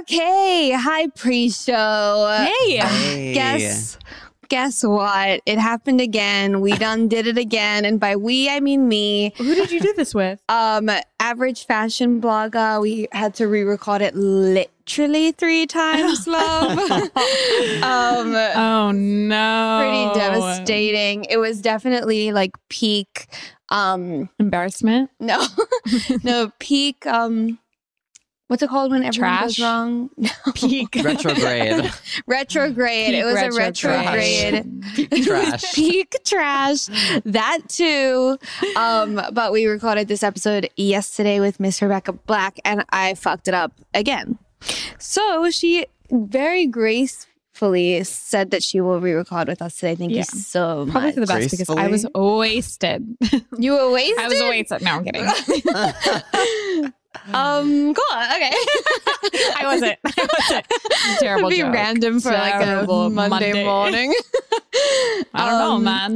Okay, hi pre-show. Hey. Hey. Guess what? It happened again. We done did it again, and by we I mean me. Who did you do this with? Average fashion blogger. We had to re-record it literally 3 times, love. Oh no. Pretty devastating. It was definitely like peak embarrassment. No. No, peak what's it called when everything goes wrong? No. Peak. Retrograde. Retrograde. Peak, it was a retrograde. Trash. Peak trash. Peak trash. That too. But we recorded this episode yesterday with Miss Rebecca Black, and I fucked it up again. So she very gracefully said that she will re-record with us today. Thank you so much. Probably for the best, because I was wasted. You were wasted? I was wasted. No, I'm kidding. Cool. Okay. I wasn't. Terrible It'd be joke. Random for terrible like a Monday morning. I don't know, man.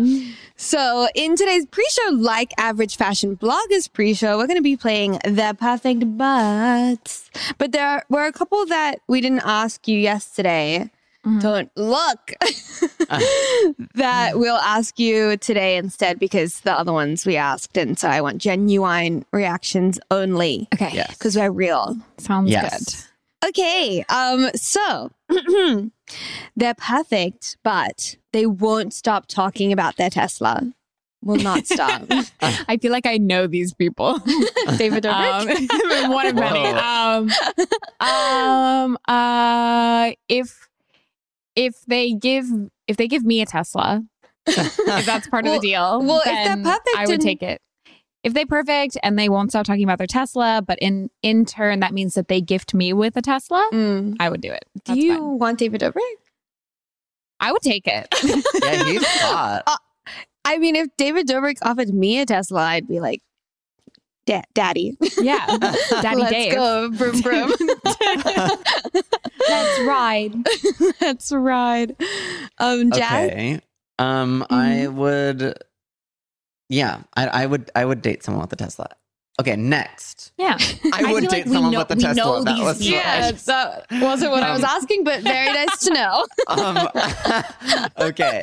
So in today's pre-show, like average fashion bloggers pre-show, we're going to be playing The Perfect Butts. But there were a couple that we didn't ask you yesterday. Mm-hmm. Don't look. That we'll ask you today instead, because the other ones we asked, and so I want genuine reactions only. Okay. Because we're real. Sounds good. Okay. So they're perfect, but they won't stop talking about their Tesla. Will not stop. I feel like I know these people. David Dobrik. One of many. If they give me a Tesla, if that's part of the deal, then if they're perfect, I would take it. If they're perfect and they won't stop talking about their Tesla, but in turn that means that they gift me with a Tesla, I would do it. That's do you fine. Want David Dobrik? I would take it. Yeah, he's hot. I mean, if David Dobrik offered me a Tesla, I'd be like, Daddy. Yeah. Daddy Let's Dave. Let's go. Vroom, vroom. Let's ride. Let's ride. Jazz? Okay. I would date someone with a Tesla. Okay, next. Yeah. I would date someone with a Tesla. That was that wasn't what I was asking, but very nice to know. Okay.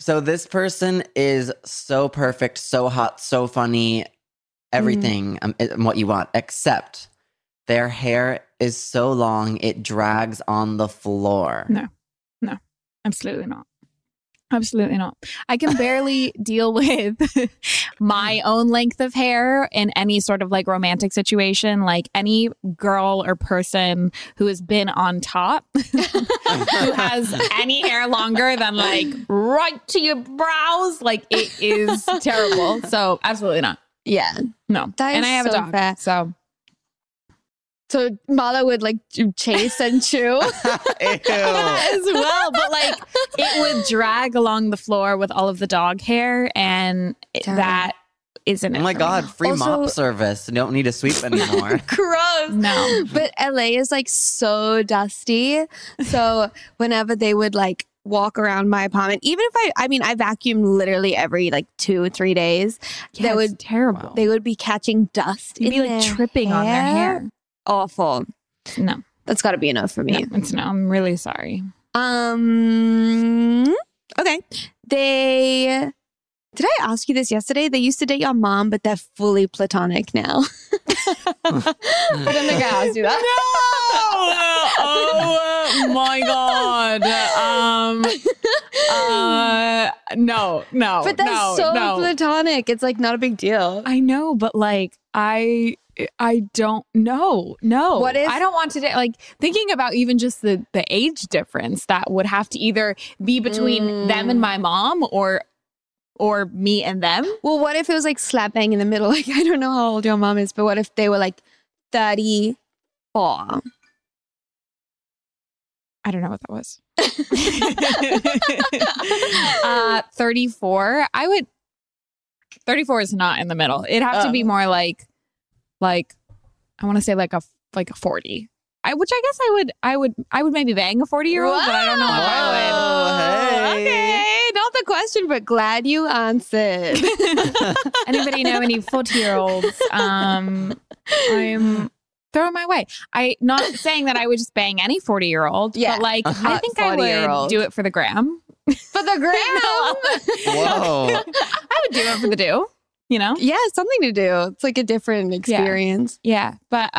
So this person is so perfect, so hot, so funny. Everything what you want, except their hair is so long it drags on the floor. No, absolutely not. I can barely deal with my own length of hair in any sort of like romantic situation. Like any girl or person who has been on top who has any hair longer than like right to your brows, like it is terrible. So absolutely not. Yeah. No. That and I have a dog. Fair. So Mala would like chase and chew as well. But like it would drag along the floor with all of the dog hair, and that isn't it. Oh my God. Free mop service. You don't need to sweep anymore. Gross. No. But LA is like so dusty. So whenever they would like walk around my apartment, even if I vacuum literally every like 2 or 3 days, that would terrible. They would be catching dust. It'd be like tripping on their hair. Awful. No, that's got to be enough for me. No, it's no. I'm really sorry. Okay. Did I ask you this yesterday? They used to date your mom, but they're fully platonic now. I don't think I asked you that. No! Oh my God. No. But that's so platonic. It's like not a big deal. I know, but like I don't know. No. What if I don't want to like thinking about even just the age difference that would have to either be between them and my mom or me and them. Well, what if it was like slap bang in the middle? Like, I don't know how old your mom is, but what if they were like 34? I don't know what that was. 34. 34 is not in the middle. It'd have to be more like I want to say like a 40. Which I guess I would maybe bang a 40-year-old, but I don't know if I would. Hey. Okay. Not the question, but glad you answered. Anybody know any 40-year-olds? I'm throw my way. I not saying that I would just bang any 40-year-old, but like I think I would do it for the gram. For the gram? Whoa. I would do it for the do, you know? Yeah, something to do. It's like a different experience. Yeah. But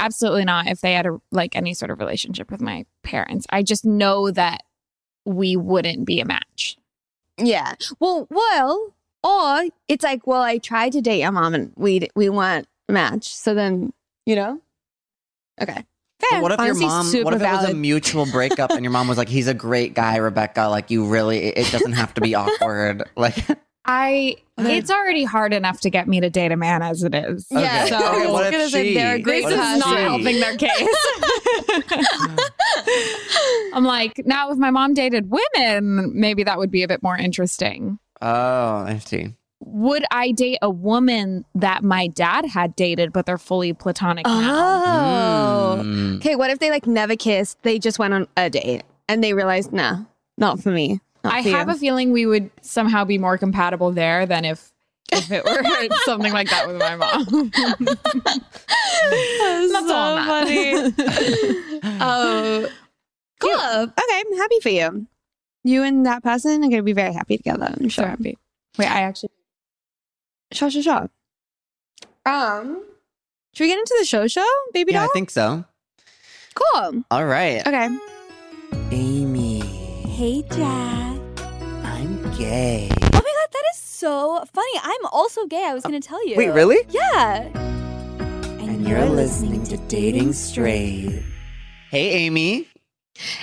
absolutely not if they had a, like any sort of relationship with my parents. I just know that we wouldn't be a match. Yeah. Well, or it's like, well, I tried to date your mom and we weren't a match. So then, you know? Okay. Fair. What if honestly, your mom, what if it was a mutual breakup and your mom was like, he's a great guy, Rebecca. Like you really, it doesn't have to be awkward. Like... it's already hard enough to get me to date a man as it is. Okay. Yeah. So okay, what if she? Grace is not helping their case. I'm like, now if my mom dated women, maybe that would be a bit more interesting. Oh, I see. Would I date a woman that my dad had dated, but they're fully platonic now? Oh. Mm. Okay, what if they like never kissed? They just went on a date and they realized, nah, not for me. I have a feeling we would somehow be more compatible there than if it were something like that with my mom. That's so all funny. Cool. Okay, I'm happy for you. You and that person are going to be very happy together. I'm so happy. Wait, I actually... Show. Should we get into the show, baby doll? Yeah, I think so. Cool. All right. Okay. Amy. Hey, Jack. I'm gay. Oh my God, that is so funny. I'm also gay. I was going to tell you. Wait, really? Yeah. And you're listening to Dating Straight. Hey, Amy.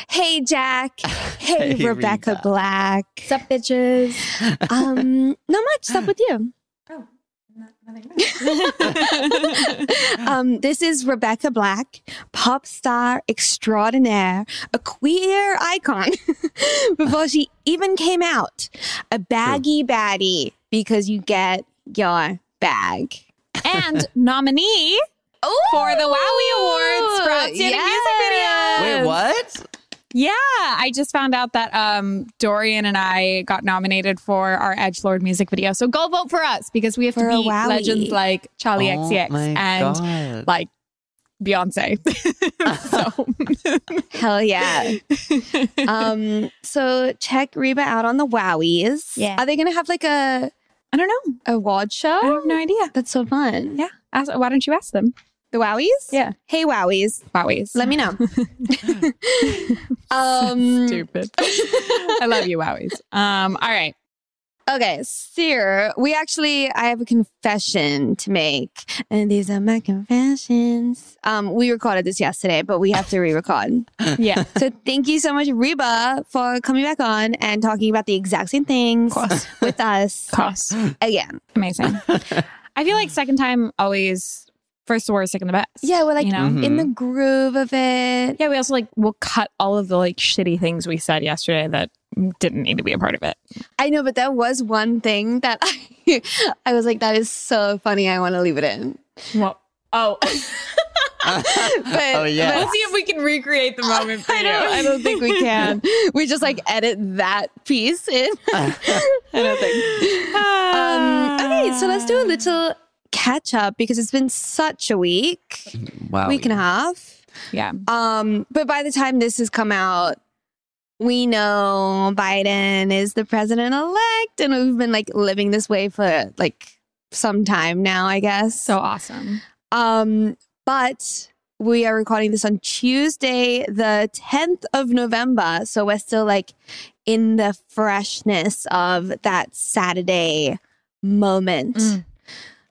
Hey, Jack. Hey, Rebecca Black. What's up, bitches? Not much. What's up with you? Oh, nothing much. This is Rebecca Black, pop star extraordinaire, a queer icon before she even came out. A baggy baddie because you get your bag. And nominee for the Wowie Awards for outstanding music videos. Wait, what? Yeah, I just found out that Dorian and I got nominated for our Edgelord music video. So go vote for us because we have to beat legends like Charli XCX and like Beyonce. So hell yeah. So check Reba out on the Wowies. Yeah. Are they going to have like a, I don't know, award show? I have no idea. That's so fun. Yeah. Why don't you ask them? The Wowies? Yeah. Hey, Wowies. Wowies. Let me know. Stupid. I love you, Wowies. All right. Okay, Sir, I have a confession to make. And these are my confessions. We recorded this yesterday, but we have to re-record. Yeah. So thank you so much, Reba, for coming back on and talking about the exact same things with us. Again. Amazing. I feel like second time always... First the worst, second the best. Yeah, we're like in the groove of it. Yeah, we also like we'll cut all of the like shitty things we said yesterday that didn't need to be a part of it. I know, but there was one thing that I was like, that is so funny. I want to leave it in. Well, but let's see if we can recreate the moment for you. I don't think we can. We just like edit that piece in. I don't think. Okay, so let's do a little catch up because it's been such a week and a half. Yeah. But by the time this has come out, we know Biden is the president-elect and we've been like living this way for like some time now, I guess. So awesome. But we are recording this on Tuesday, the 10th of November. So we're still like in the freshness of that Saturday moment.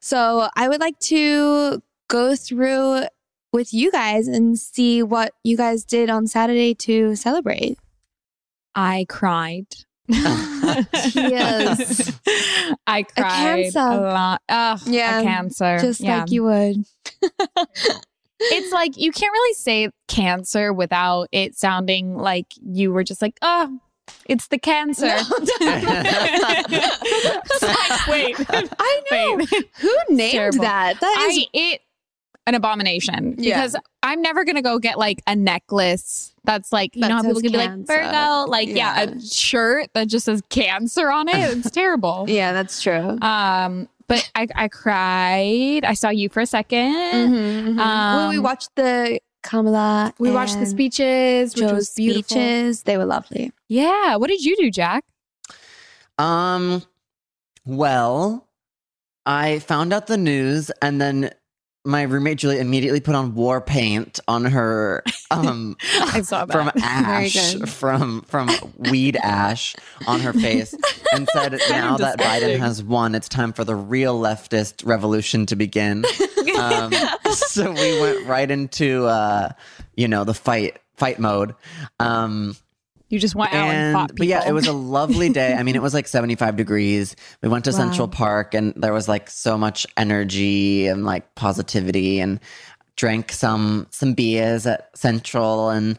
So I would like to go through with you guys and see what you guys did on Saturday to celebrate. I cried. Yes. I cried a lot. Oh, yeah, cancer. Just like you would. It's like you can't really say cancer without it sounding like you were just like, oh, it's the cancer. No. Wait. I know. Wait. Who named that? That is an abomination. Yeah. Because I'm never going to go get like a necklace that's like, you know how people can be like, Virgo, like, yeah, a shirt that just says cancer on it. It's terrible. Yeah, that's true. But I cried. I saw you for a second. Mm-hmm, mm-hmm. Well, we watched the Kamala. We watched the speeches. Joe's, which was beautiful. Speeches. They were lovely. Yeah. What did you do, Jack? Well, I found out the news, and then my roommate Julie immediately put on war paint on her I saw that. From ash, from weed ash on her face, and said, now that Biden has won, it's time for the real leftist revolution to begin. So we went right into the fight mode. You just went out and fought people. But yeah, it was a lovely day. I mean, it was like 75 degrees. We went to Central Park, and there was like so much energy and like positivity, and drank some beers at Central, and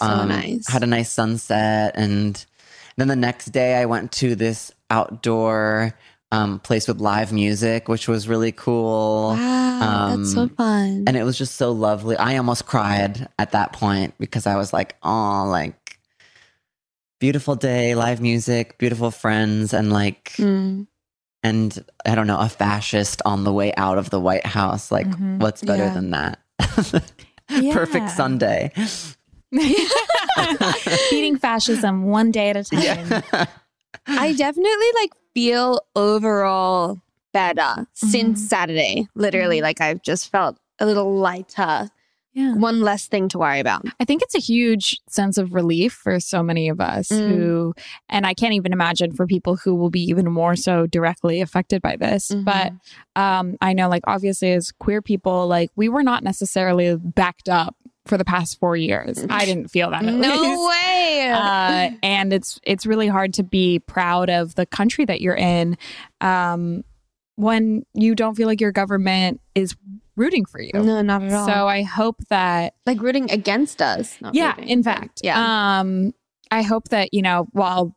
nice. Had a nice sunset. And then the next day I went to this outdoor place with live music, which was really cool. Wow, that's so fun. And it was just so lovely. I almost cried at that point because I was like, oh, like, beautiful day, live music, beautiful friends, and and I don't know, a fascist on the way out of the White House. Like, what's better than that? Perfect Sunday. Beating fascism one day at a time. Yeah. I definitely feel overall better since Saturday. Literally, I've just felt a little lighter. Yeah. One less thing to worry about. I think it's a huge sense of relief for so many of us who, and I can't even imagine for people who will be even more so directly affected by this. Mm-hmm. But I know, obviously as queer people, we were not necessarily backed up for the past 4 years. I didn't feel that. No way. And it's really hard to be proud of the country that you're in when you don't feel like your government is rooting for you. No, not at all. So I hope that rooting against us. I hope that, while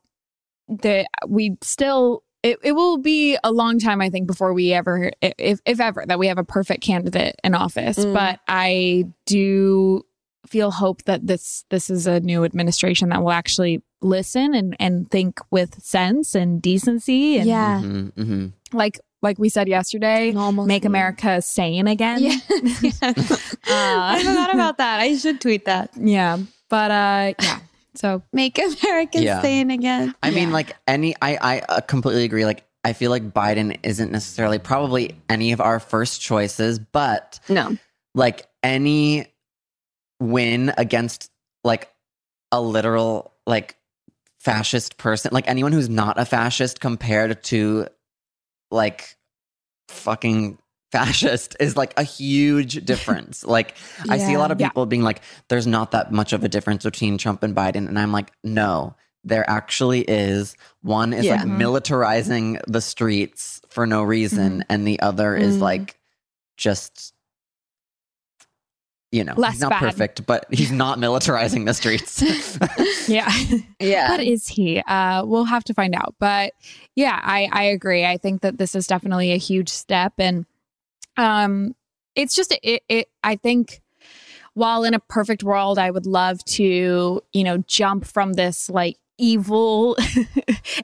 we still, it will be a long time, I think, before we ever, if ever, that we have a perfect candidate in office. But I do feel hope that this is a new administration that will actually listen and think with sense and decency. And like we said yesterday, almost make America sane again. Yeah. I forgot about that. I should tweet that. Yeah. But so make America sane again. I mean, I completely agree. I feel like Biden isn't necessarily probably any of our first choices, but no, any win against a literal fascist person, anyone who's not a fascist compared to fucking fascist is a huge difference. I see a lot of people being there's not that much of a difference between Trump and Biden. And I'm no, there actually is. One is militarizing the streets for no reason. And the other is just, less he's not bad. Perfect, but he's not militarizing the streets. Yeah. What is he? We'll have to find out. But yeah, I agree. I think that this is definitely a huge step. And it's just, I think while in a perfect world, I would love to, jump from this evil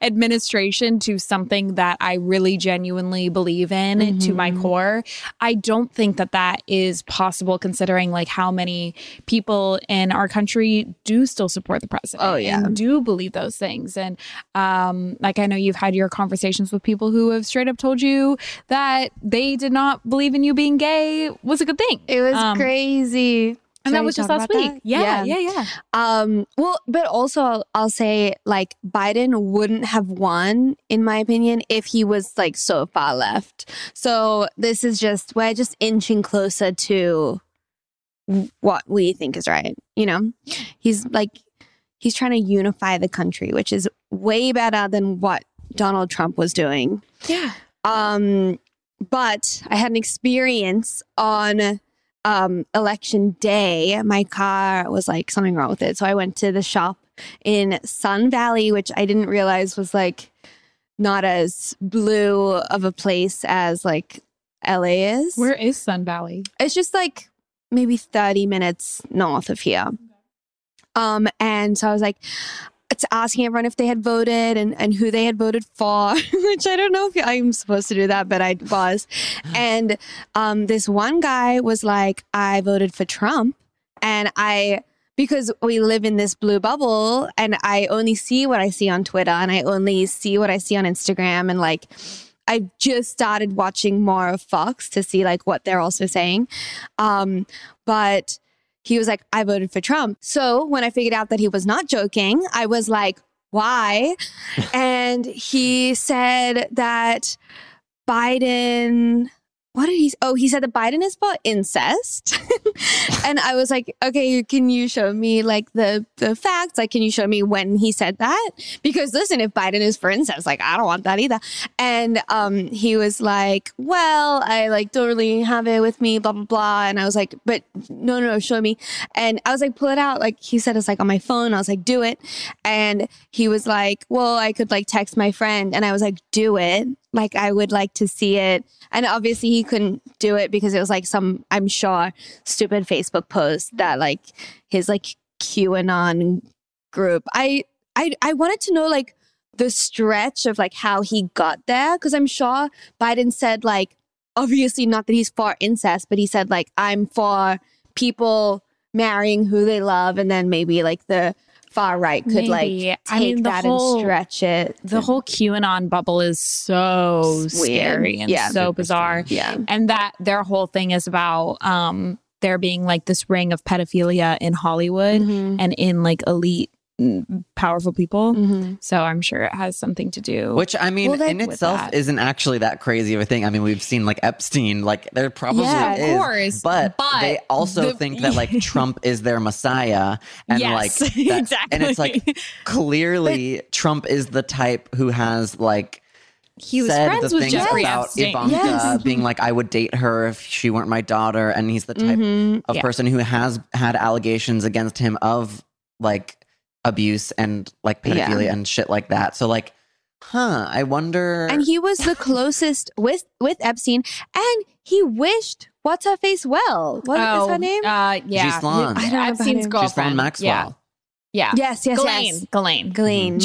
administration to something that I really genuinely believe in to my core. I don't think that is possible considering how many people in our country do still support the president. Oh, yeah. And do believe those things. And I know you've had your conversations with people who have straight up told you that they did not believe in you being gay was a good thing. It was crazy. And that was just last week. Yeah. Well, but also I'll say Biden wouldn't have won, in my opinion, if he was so far left. So this is we're just inching closer to what we think is right. He's he's trying to unify the country, which is way better than what Donald Trump was doing. Yeah. But I had an experience on election day. My car was something wrong with it. So I went to the shop in Sun Valley, which I didn't realize was not as blue of a place as LA is. Where is Sun Valley? It's just maybe 30 minutes north of here. And so I was It's asking everyone if they had voted and who they had voted for, which I don't know if I'm supposed to do that, but I was. And this one guy was like, I voted for Trump. And because we live in this blue bubble and I only see what I see on Twitter and I only see what I see on Instagram. And like, I just started watching more of Fox to see like what they're also saying. But he was like, I voted for Trump. So when I figured out that he was not joking, I was like, why? And he said that Biden... What did he... Oh, he said that Biden is for incest. And I was like, okay, can you show me like the facts? Like, can you show me when he said that? Because listen, if Biden is for incest, like, I don't want that either. And he was like, well, I like don't really have it with me, blah, blah, blah. And I was like, but no, show me. And I was like, pull it out. Like he said, it's like on my phone. I was like, do it. And he was like, well, I could like text my friend. And I was like, do it. Like, I would like to see it. And obviously he couldn't do it because it was like some, I'm sure, stupid Facebook post that like his like QAnon group. I wanted to know like the stretch of like how he got there, because I'm sure Biden said like, obviously not that he's for incest, but he said like, I'm for people marrying who they love. And then maybe like the far right could like take that and stretch it. The whole QAnon bubble is so scary and so bizarre. Yeah. And that their whole thing is about there being like this ring of pedophilia in Hollywood and in like elite powerful people. So I'm sure it has something to do. Which I mean, in itself isn't actually that crazy of a thing. I mean, we've seen like Epstein, like there probably is. Of course. But they also think that like Trump is their messiah. And like that, exactly. And it's like clearly Trump is the type who has like he was said friends the things about Epstein. Ivanka being like, I would date her if she weren't my daughter. And he's the type of person who has had allegations against him of like abuse and like pedophilia and shit like that. So like, I wonder. And he was the closest with Epstein, and he wished what's her face well. What is her name? Ghislaine. I don't know Epstein's girlfriend. Ghislaine Maxwell. Yeah. Yes. Ghislaine. Ghislaine.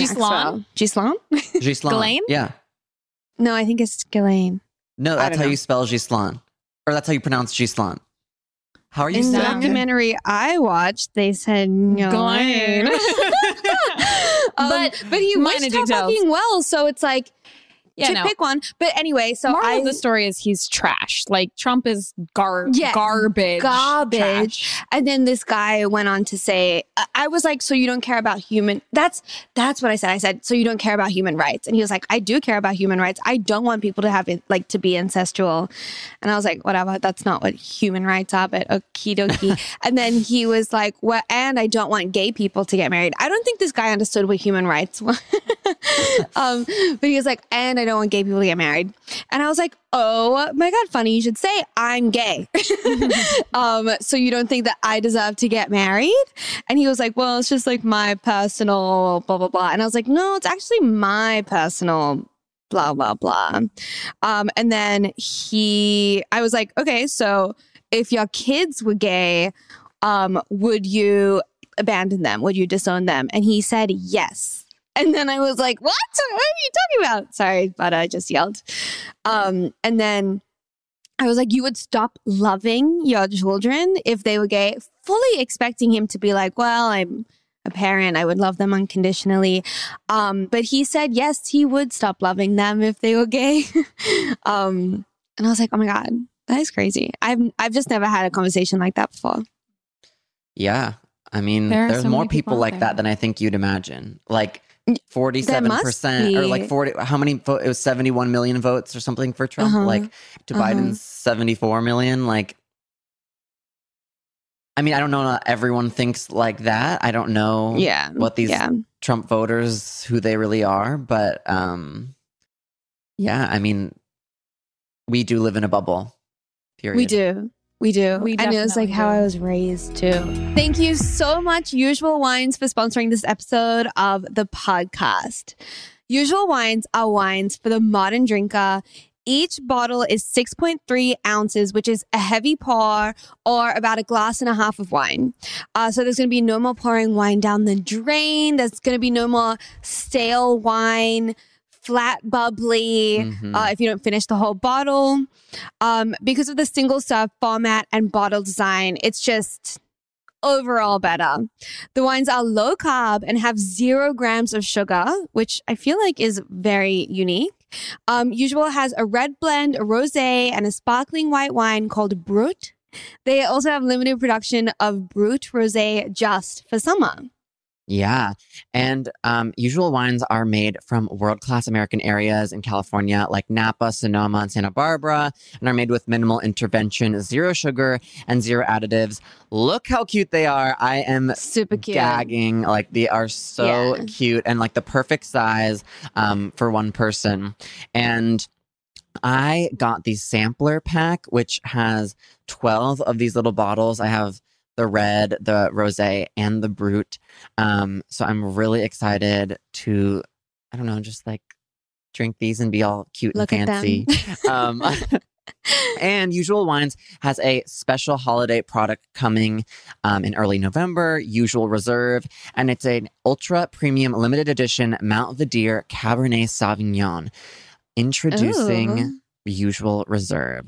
Ghislaine. Yeah. No, I think it's Ghislaine. No, that's how you spell Ghislaine, or that's how you pronounce Ghislaine. How are you? In the documentary I watched, they said no. But he wished her fucking well, so it's like pick one. But anyway, so moral of the story is he's trash. Like Trump is garbage. Trash. And then this guy went on to say, I was like, so you don't care about human? That's what I said. I said, so you don't care about human rights? And he was like, I do care about human rights. I don't want people to have it like to be incestual. And I was like, whatever. That's not what human rights are. But okie dokie. And then he was like, what? And I don't want gay people to get married. I don't think this guy understood what human rights were. But he was like, and I don't want gay people to get married. And I was like, oh my God, funny you should say, I'm gay. So you don't think that I deserve to get married? And he was like, well, it's just like my personal blah, blah, blah. And I was like, no, it's actually my personal blah, blah, blah. And then I was like, okay, so if your kids were gay, would you abandon them? Would you disown them? And he said, yes. And then I was like, what? What are you talking about? Sorry, but I just yelled. And then I was like, you would stop loving your children if they were gay, fully expecting him to be like, well, I'm a parent. I would love them unconditionally. But he said, yes, he would stop loving them if they were gay. And I was like, oh my God, that is crazy. I've just never had a conversation like that before. Yeah. I mean, there's so more people like that than I think you'd imagine. Like, 47% or like 40, how many votes? It was 71 million votes or something for Trump, like to Biden's 74 million. Like, I mean, I don't know. Not everyone thinks like that. I don't know what these Trump voters, who they really are. But I mean, we do live in a bubble, period. We do. And it was like how I was raised too. Thank you so much, Usual Wines, for sponsoring this episode of the podcast. Usual Wines are wines for the modern drinker. Each bottle is 6.3 ounces, which is a heavy pour or about a glass and a half of wine. So there's going to be no more pouring wine down the drain. There's going to be no more stale wine, flat, bubbly, if you don't finish the whole bottle. Because of the single serve format and bottle design, it's just overall better. The wines are low carb and have 0 grams of sugar, which I feel like is very unique. Usual has a red blend, a rosé, and a sparkling white wine called Brut. They also have limited production of Brut rosé just for summer. Yeah. And Usual wines are made from world-class American areas in California, like Napa, Sonoma, and Santa Barbara, and are made with minimal intervention, zero sugar, and zero additives. Look how cute they are. I am super cute. Gagging. Like, they are so cute and like the perfect size for one person. And I got the sampler pack, which has 12 of these little bottles. I have the red, the rosé, and the Brut. So I'm really excited to, I don't know, just like drink these and be all cute and fancy. And Usual Wines has a special holiday product coming in early November, Usual Reserve, and it's an ultra premium limited edition Mount Verdier Cabernet Sauvignon. Introducing Usual Reserve.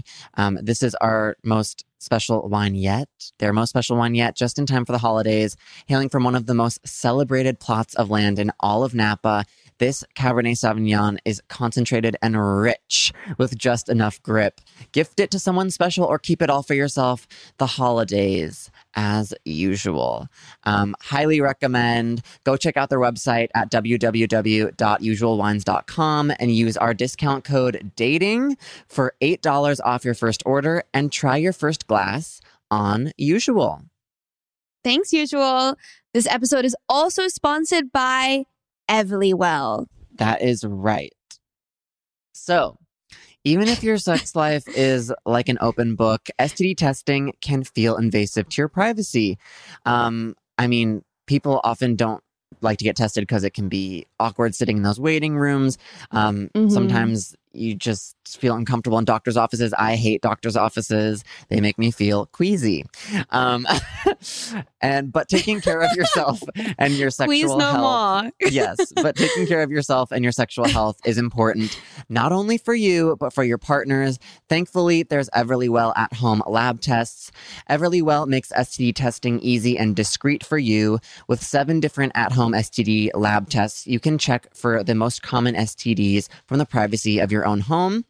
This is our most special wine yet. Their most special wine yet, just in time for the holidays. Hailing from one of the most celebrated plots of land in all of Napa, this Cabernet Sauvignon is concentrated and rich with just enough grip. Gift it to someone special or keep it all for yourself. The holidays, as usual. Highly recommend. Go check out their website at www.usualwines.com and use our discount code DATING for $8 off your first order and try your first glass on Usual. Thanks, Usual. This episode is also sponsored by Everlywell. That is right. So, even if your sex life is like an open book, STD testing can feel invasive to your privacy. I mean, people often don't like to get tested because it can be awkward sitting in those waiting rooms. Sometimes you just feel uncomfortable in doctor's offices. I hate doctor's offices. They make me feel queasy. But taking care of yourself and your sexual health. Yes, but taking care of yourself and your sexual health is important, not only for you, but for your partners. Thankfully, there's Everlywell at-home lab tests. Everlywell makes STD testing easy and discreet for you. With 7 different at-home STD lab tests, you can check for the most common STDs from the privacy of your own home.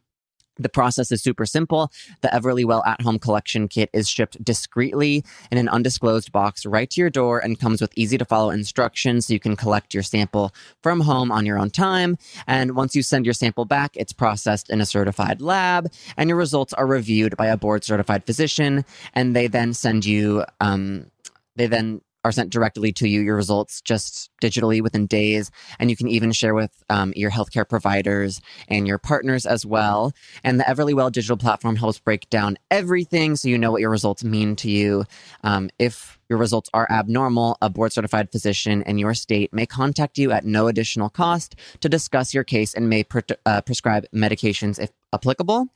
The process is super simple. The Everlywell at-home collection kit is shipped discreetly in an undisclosed box right to your door and comes with easy-to-follow instructions so you can collect your sample from home on your own time. And once you send your sample back, it's processed in a certified lab, and your results are reviewed by a board-certified physician, and they then send you... they then are sent directly to you, your results just digitally within days. And you can even share with your healthcare providers and your partners as well. And the Everlywell digital platform helps break down everything so you know what your results mean to you. If your results are abnormal, a board-certified physician in your state may contact you at no additional cost to discuss your case and may prescribe medications if applicable.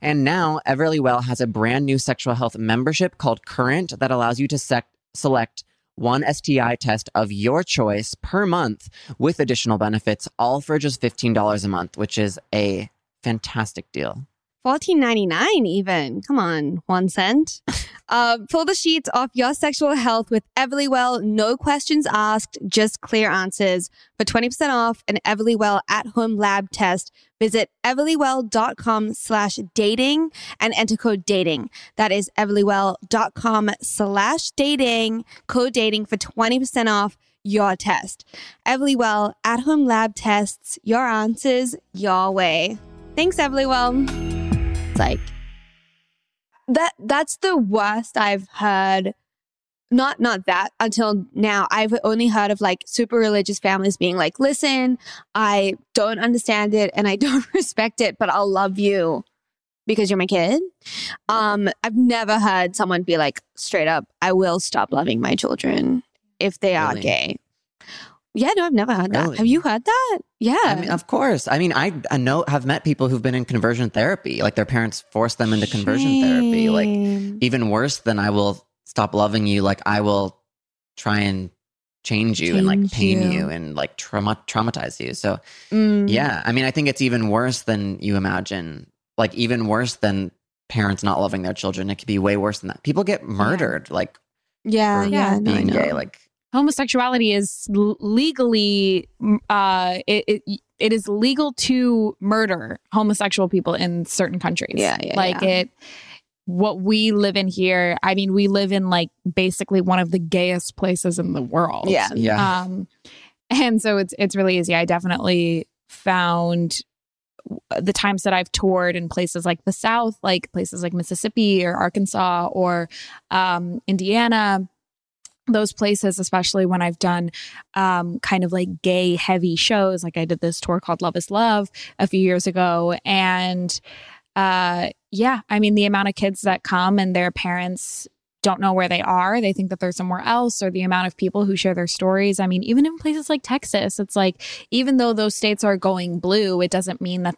And now Everlywell has a brand new sexual health membership called Current that allows you to select one STI test of your choice per month with additional benefits, all for just $15 a month, which is a fantastic deal. $14.99 even. Come on, 1 cent. Pull the sheets off your sexual health with Everlywell. No questions asked, just clear answers. For 20% off an Everlywell at-home lab test, visit everlywell.com/dating and enter code DATING. That is everlywell.com/dating, code DATING for 20% off your test. Everlywell at-home lab tests, your answers, your way. Thanks, Everlywell. Like that's the worst I've heard. Not that until now. I've only heard of like super religious families being like, listen, I don't understand it and I don't respect it, but I'll love you because you're my kid. I've never heard someone be like, straight up, I will stop loving my children if they are gay. Yeah, no, I've never had that. Have you had that? Yeah. I mean, of course. I mean, I know, have met people who've been in conversion therapy. Like their parents forced them into conversion therapy. Like even worse than I will stop loving you. Like I will try and change you and like pain you and like traumatize you. So yeah, I mean, I think it's even worse than you imagine. Like even worse than parents not loving their children. It could be way worse than that. People get murdered. Like being gay. Like, homosexuality is legally, it is legal to murder homosexual people in certain countries. What we live in here, I mean, we live in like basically one of the gayest places in the world. And so it's really easy. I definitely found the times that I've toured in places like the South, like places like Mississippi or Arkansas or Indiana, those places, especially when I've done kind of like gay heavy shows, like I did this tour called Love is Love a few years ago. And I mean, the amount of kids that come and their parents don't know where they are, they think that they're somewhere else, or the amount of people who share their stories. I mean, even in places like Texas, it's like, even though those states are going blue, it doesn't mean that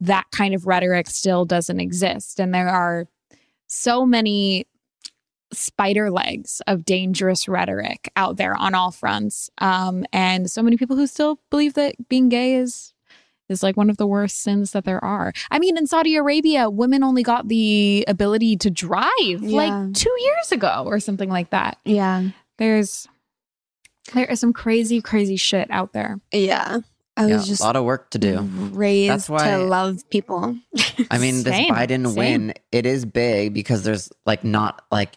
that kind of rhetoric still doesn't exist. And there are so many spider legs of dangerous rhetoric out there on all fronts. And so many people who still believe that being gay is like one of the worst sins that there are. I mean, in Saudi Arabia, women only got the ability to drive like 2 years ago or something like that. Yeah. There is some crazy, crazy shit out there. Yeah. Just a lot of work to do. Raised to love people. I mean, this Biden win, it is big because there's like not like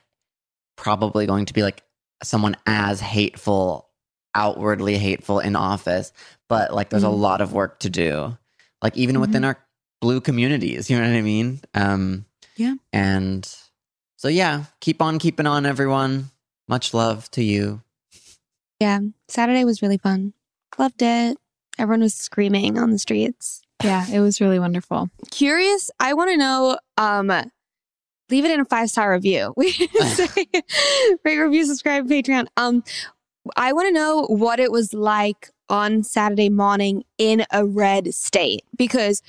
probably going to be like someone as hateful, outwardly hateful in office, but like there's a lot of work to do, like even within our blue communities, you know what I mean? And so keep on keeping on, everyone. Much love to you. Saturday was really fun. Loved it. Everyone was screaming on the streets. It was really wonderful. Curious, I want to know, leave it in a 5-star review. We say rate, review, subscribe, Patreon. I want to know what it was like on Saturday morning in a red state, because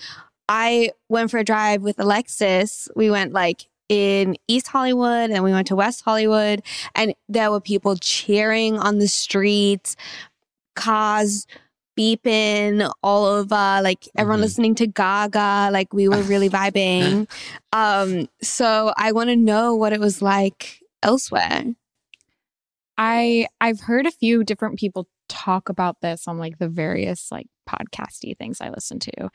I went for a drive with Alexis. We went like in East Hollywood and we went to West Hollywood, and there were people cheering on the streets, cars beeping all over, like everyone listening to Gaga, like we were really vibing. So I want to know what it was like elsewhere. I've heard a few different people talk about this on like the various like podcasty things I listen to.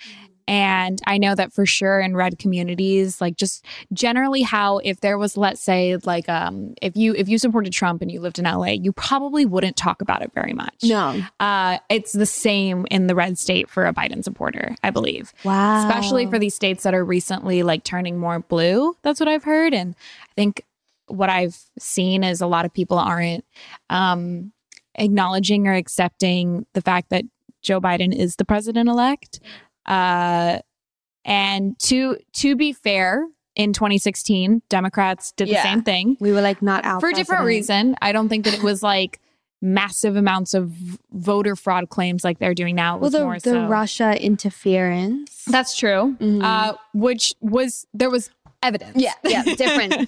And I know that for sure in red communities, like just generally how, if there was, let's say like, if you supported Trump and you lived in LA, you probably wouldn't talk about it very much. No. It's the same in the red state for a Biden supporter, I believe. Wow. Especially for these states that are recently like turning more blue. That's what I've heard. And I think what I've seen is a lot of people aren't acknowledging or accepting the fact that Joe Biden is the president-elect. And to be fair, in 2016, Democrats did the same thing. We were like not out for a different reason. I don't think that it was like massive amounts of voter fraud claims like they're doing now. It was more so Russia interference. That's true. Which was, there was evidence.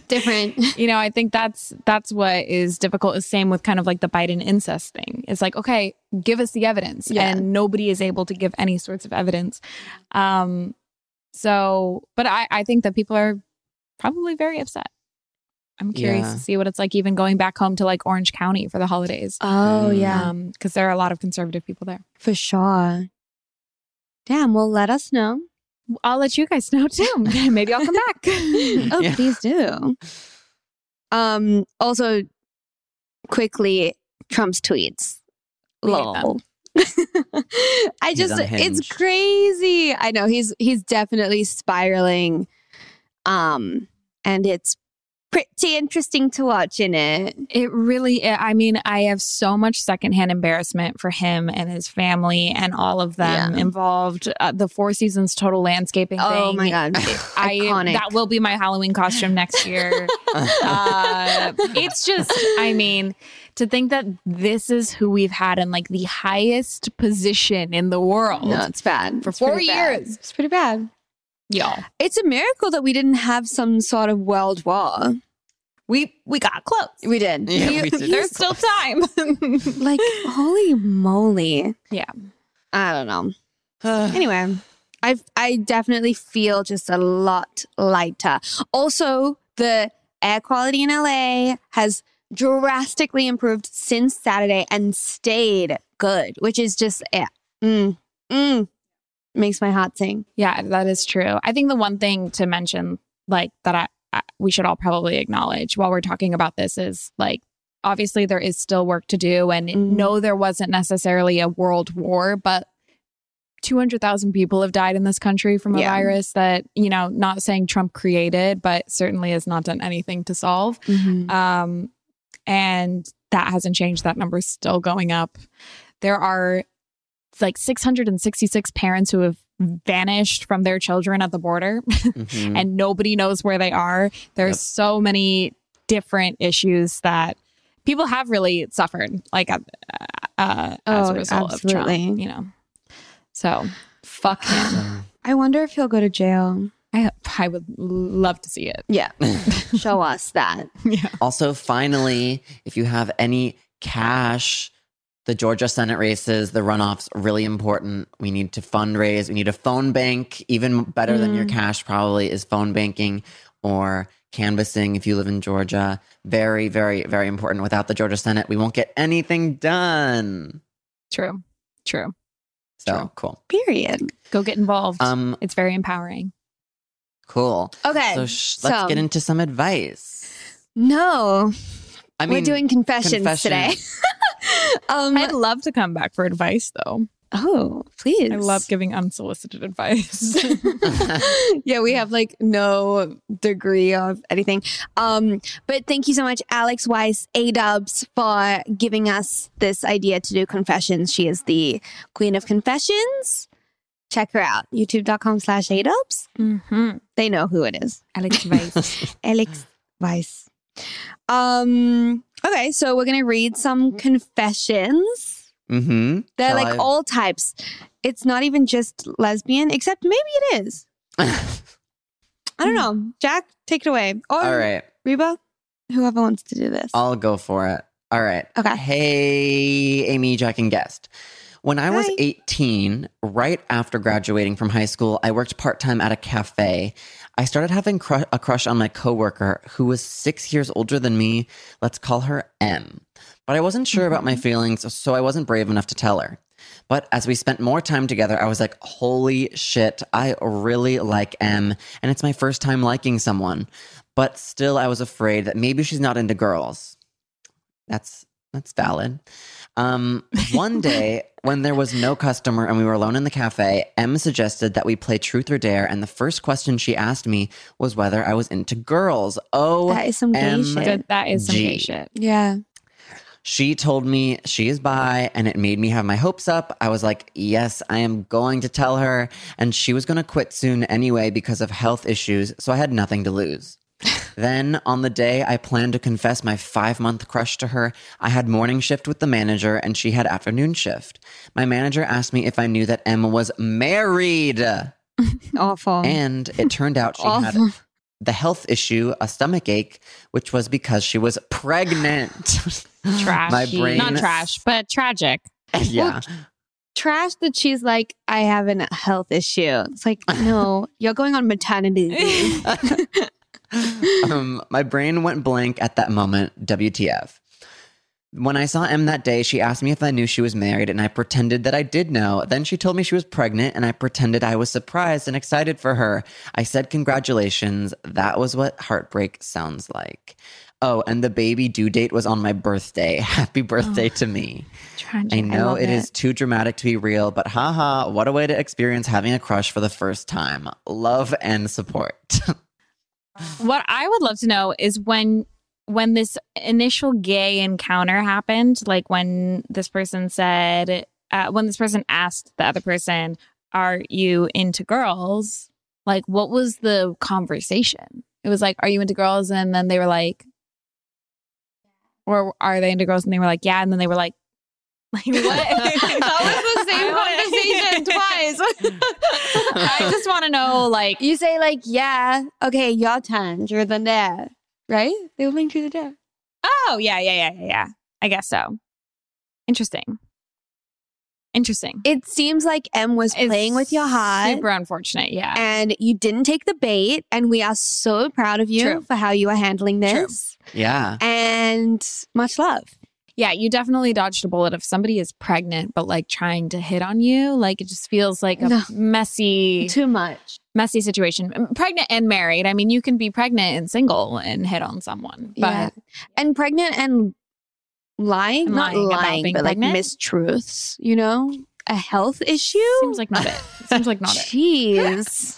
Different. You know, I think that's what is difficult. The same with kind of like the Biden incest thing. It's like, okay, give us the evidence, and nobody is able to give any sorts of evidence. So, but I think that people are probably very upset. I'm curious to see what it's like even going back home to like Orange County for the holidays. Oh yeah, because there are a lot of conservative people there for sure. Damn. Well, let us know. I'll let you guys know too. Maybe I'll come back. Please do. Also, quickly, Trump's tweets. Lol. It's crazy. I know he's definitely spiraling. And it's pretty interesting to watch in it. It really, I mean, I have so much secondhand embarrassment for him and his family and all of them involved. The Four Seasons total landscaping thing. Oh my God. Iconic. That will be my Halloween costume next year. It's just, I mean, to think that this is who we've had in like the highest position in the world. No, it's bad. For 4 years. It's pretty bad. Yeah. It's a miracle that we didn't have some sort of world war. We got close. We did. Yeah, we did. There's still time. Like, holy moly. Yeah. I don't know. Anyway, I definitely feel just a lot lighter. Also, the air quality in LA has drastically improved since Saturday and stayed good, which is just it. Makes my heart sing. Yeah, that is true. I think the one thing to mention, like, that we should all probably acknowledge while we're talking about this is, like, obviously there is still work to do, and no, there wasn't necessarily a world war, but 200,000 people have died in this country from a virus that, you know, not saying Trump created, but certainly has not done anything to solve. And that hasn't changed. That number's still going up. There are like 666 parents who have vanished from their children at the border and nobody knows where they are. There's so many different issues that people have really suffered, like, as a result of Trump, you know. So, fuck him. I wonder if he'll go to jail. I would love to see it. Yeah. Show us that. Yeah. Also, finally, if you have any cash, the Georgia Senate races, the runoffs, really important. We need to fundraise. We need a phone bank. Even better than your cash probably is phone banking or canvassing if you live in Georgia. Very, very, very important. Without the Georgia Senate, we won't get anything done. True. True. So cool. Period. Go get involved. It's very empowering. Cool. Okay. So let's get into some advice. No. I mean, we're doing confessions. Today. I'd love to come back for advice, though. Oh, please. I love giving unsolicited advice. Yeah, we have like no degree of anything. But thank you so much, Alyx Weiss, A-dubs, for giving us this idea to do confessions. She is the queen of confessions. Check her out. YouTube.com/A-dubs. They know who it is. Alyx Weiss. Alyx Weiss. Okay, so we're going to read some confessions. They're Shall like I? All types. It's not even just lesbian, except maybe it is. I don't know. Jack, take it away. Or all right, Reba, whoever wants to do this. I'll go for it. All right. Okay. Hey, Amy, Jack, and guest. When I was 18, right after graduating from high school, I worked part-time at a cafe. I started having a crush on my coworker who was 6 years older than me. Let's call her M. But I wasn't sure about my feelings, so I wasn't brave enough to tell her. But as we spent more time together, I was like, holy shit, I really like M, and it's my first time liking someone. But still, I was afraid that maybe she's not into girls. That's valid. One day, when there was no customer and we were alone in the cafe, Em suggested that we play Truth or Dare, and the first question she asked me was whether I was into girls. Oh, that is some gay shit. That is some gay shit. Yeah. She told me she is bi, and it made me have my hopes up. I was like, yes, I am going to tell her, and she was going to quit soon anyway because of health issues, so I had nothing to lose. Then on the day I planned to confess my 5-month crush to her, I had morning shift with the manager and she had afternoon shift. My manager asked me if I knew that Emma was married. Awful. And it turned out she had the health issue, a stomach ache, which was because she was pregnant. Trash. My brain. Not trash, but tragic. Yeah. Well, trash that she's like, I have a health issue. It's like, no, you're going on maternity leave. My brain went blank at that moment. WTF. When I saw Em that day, she asked me if I knew she was married, and I pretended that I did know. Then she told me she was pregnant, and I pretended I was surprised and excited for her. I said, congratulations. That was what heartbreak sounds like. Oh, and the baby due date was on my birthday. Happy birthday to me. Tragic. I know I it is too dramatic to be real, but haha, what a way to experience having a crush for the first time. Love and support. What I would love to know is when this initial gay encounter happened, like when this person said, when this person asked the other person, are you into girls? Like, what was the conversation? It was like, are you into girls? And then they were like, Or are they into girls? And they were like, yeah. And then they were like what? That was the same conversation twice. I just want to know, like. You say like, yeah, okay, your turn. You're the dad, right? They will bring you the dad. Oh, yeah. I guess so. Interesting. It seems like M was playing with your heart. Super unfortunate, yeah. And you didn't take the bait, and we are so proud of you for how you are handling this. True. Yeah. And much love. Yeah, you definitely dodged a bullet. If somebody is pregnant but like trying to hit on you, like it just feels like a messy situation. Pregnant and married. I mean, you can be pregnant and single and hit on someone. But yeah. And pregnant and lying, not lying, but pregnant? Like mistruths, you know, a health issue. Seems like not it. Jeez.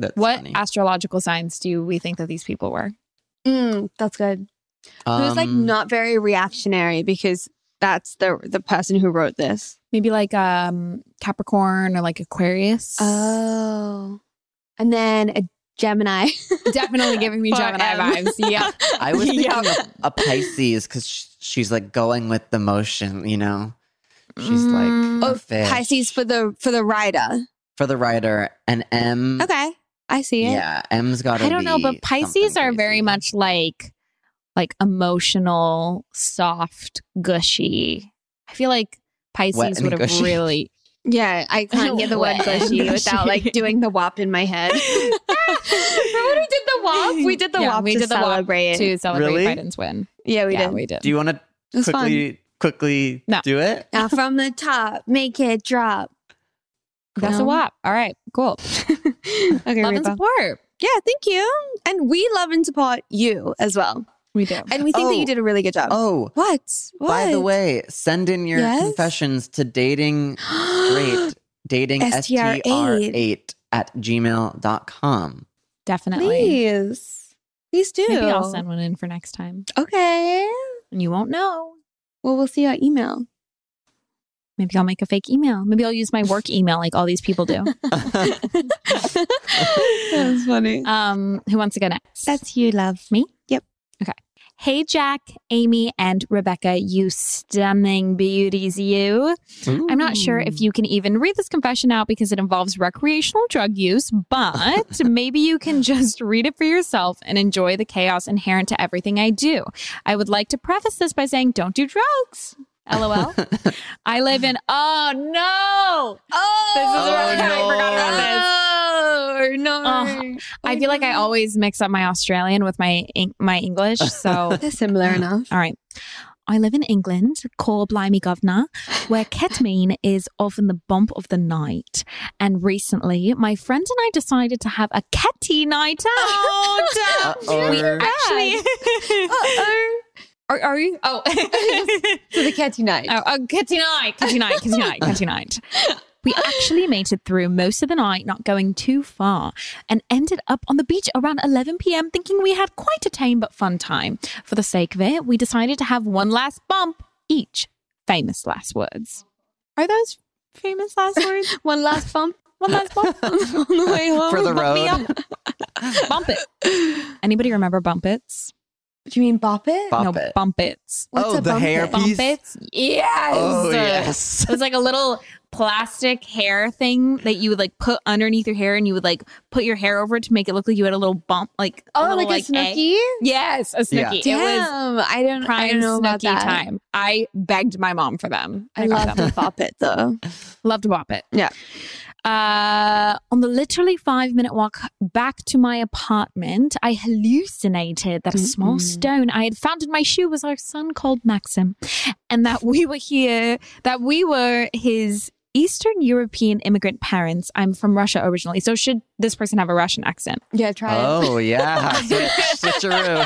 That's what funny. Astrological signs do we think that these people were? That's good. Who's like not very reactionary, because that's the person who wrote this. Maybe like Capricorn or like Aquarius. Oh, and then a Gemini. Definitely giving me Gemini vibes. Yeah. I was thinking a Pisces, because she's like going with the motion, you know? She's like Pisces for the rider. For the rider. And M. Okay. I see it. Yeah. M's got to be. I don't know, but Pisces are very much like emotional, soft, gushy. I feel like Pisces would have really... Yeah, I can't get the word gushy without like doing the WAP in my head. Remember we did the WAP? We did the WAP to celebrate really? Biden's win. Yeah, we did. Do you want to quickly do it? Now from the top, make it drop. That's a WAP. All right, cool. Okay, love and support. Yeah, thank you. And we love and support you as well. We do. And we think that you did a really good job. Oh. What? By the way, send in your confessions to dating STR8 @gmail.com. Definitely. Please do. Maybe I'll send one in for next time. Okay. And you won't know. Well, we'll see our email. Maybe I'll make a fake email. Maybe I'll use my work email like all these people do. That was funny. Who wants to go next? That's you, love. Me? Yep. Okay. Hey, Jack, Amy, and Rebecca, you stunning beauties, you. Ooh. I'm not sure if you can even read this confession out because it involves recreational drug use, but maybe you can just read it for yourself and enjoy the chaos inherent to everything I do. I would like to preface this by saying, don't do drugs. LOL. I live in... Oh, no! Oh! This is I forgot about this. Oh, no. I feel like I always mix up my Australian with my English, so... They're similar enough. All right. I live in England, call blimey governor, where ketamine is often the bump of the night. And recently, my friend and I decided to have a ketty night out. Oh, damn. We actually... Uh-oh. Are you? Oh, to the catty night. Oh, catty night. We actually made it through most of the night, not going too far, and ended up on the beach around 11 p.m. thinking we had quite a tame but fun time. For the sake of it, we decided to have one last bump each. Famous last words. Are those famous last words? One last bump? One last bump on the way home. For the road. Bump it. Anybody remember bump its? Do you mean bop it? No, bump it. What's a bump hair it? Piece? Bump it? Yes. Oh, yes. It was like a little plastic hair thing that you would like put underneath your hair, and you would like put your hair over it to make it look like you had a little bump. Like a snooki? Yes, a snooki. Yeah. Damn, I don't know about that. Time. I begged my mom for them. I love to bop it though. Love to bop it. Yeah. On the literally 5-minute walk back to my apartment, I hallucinated that a small stone I had found in my shoe was our son called Maxim, and that we were his Eastern European immigrant parents. I'm from Russia originally, so should this person have a Russian accent? Yeah, try it. Oh, yeah. Switcheroo.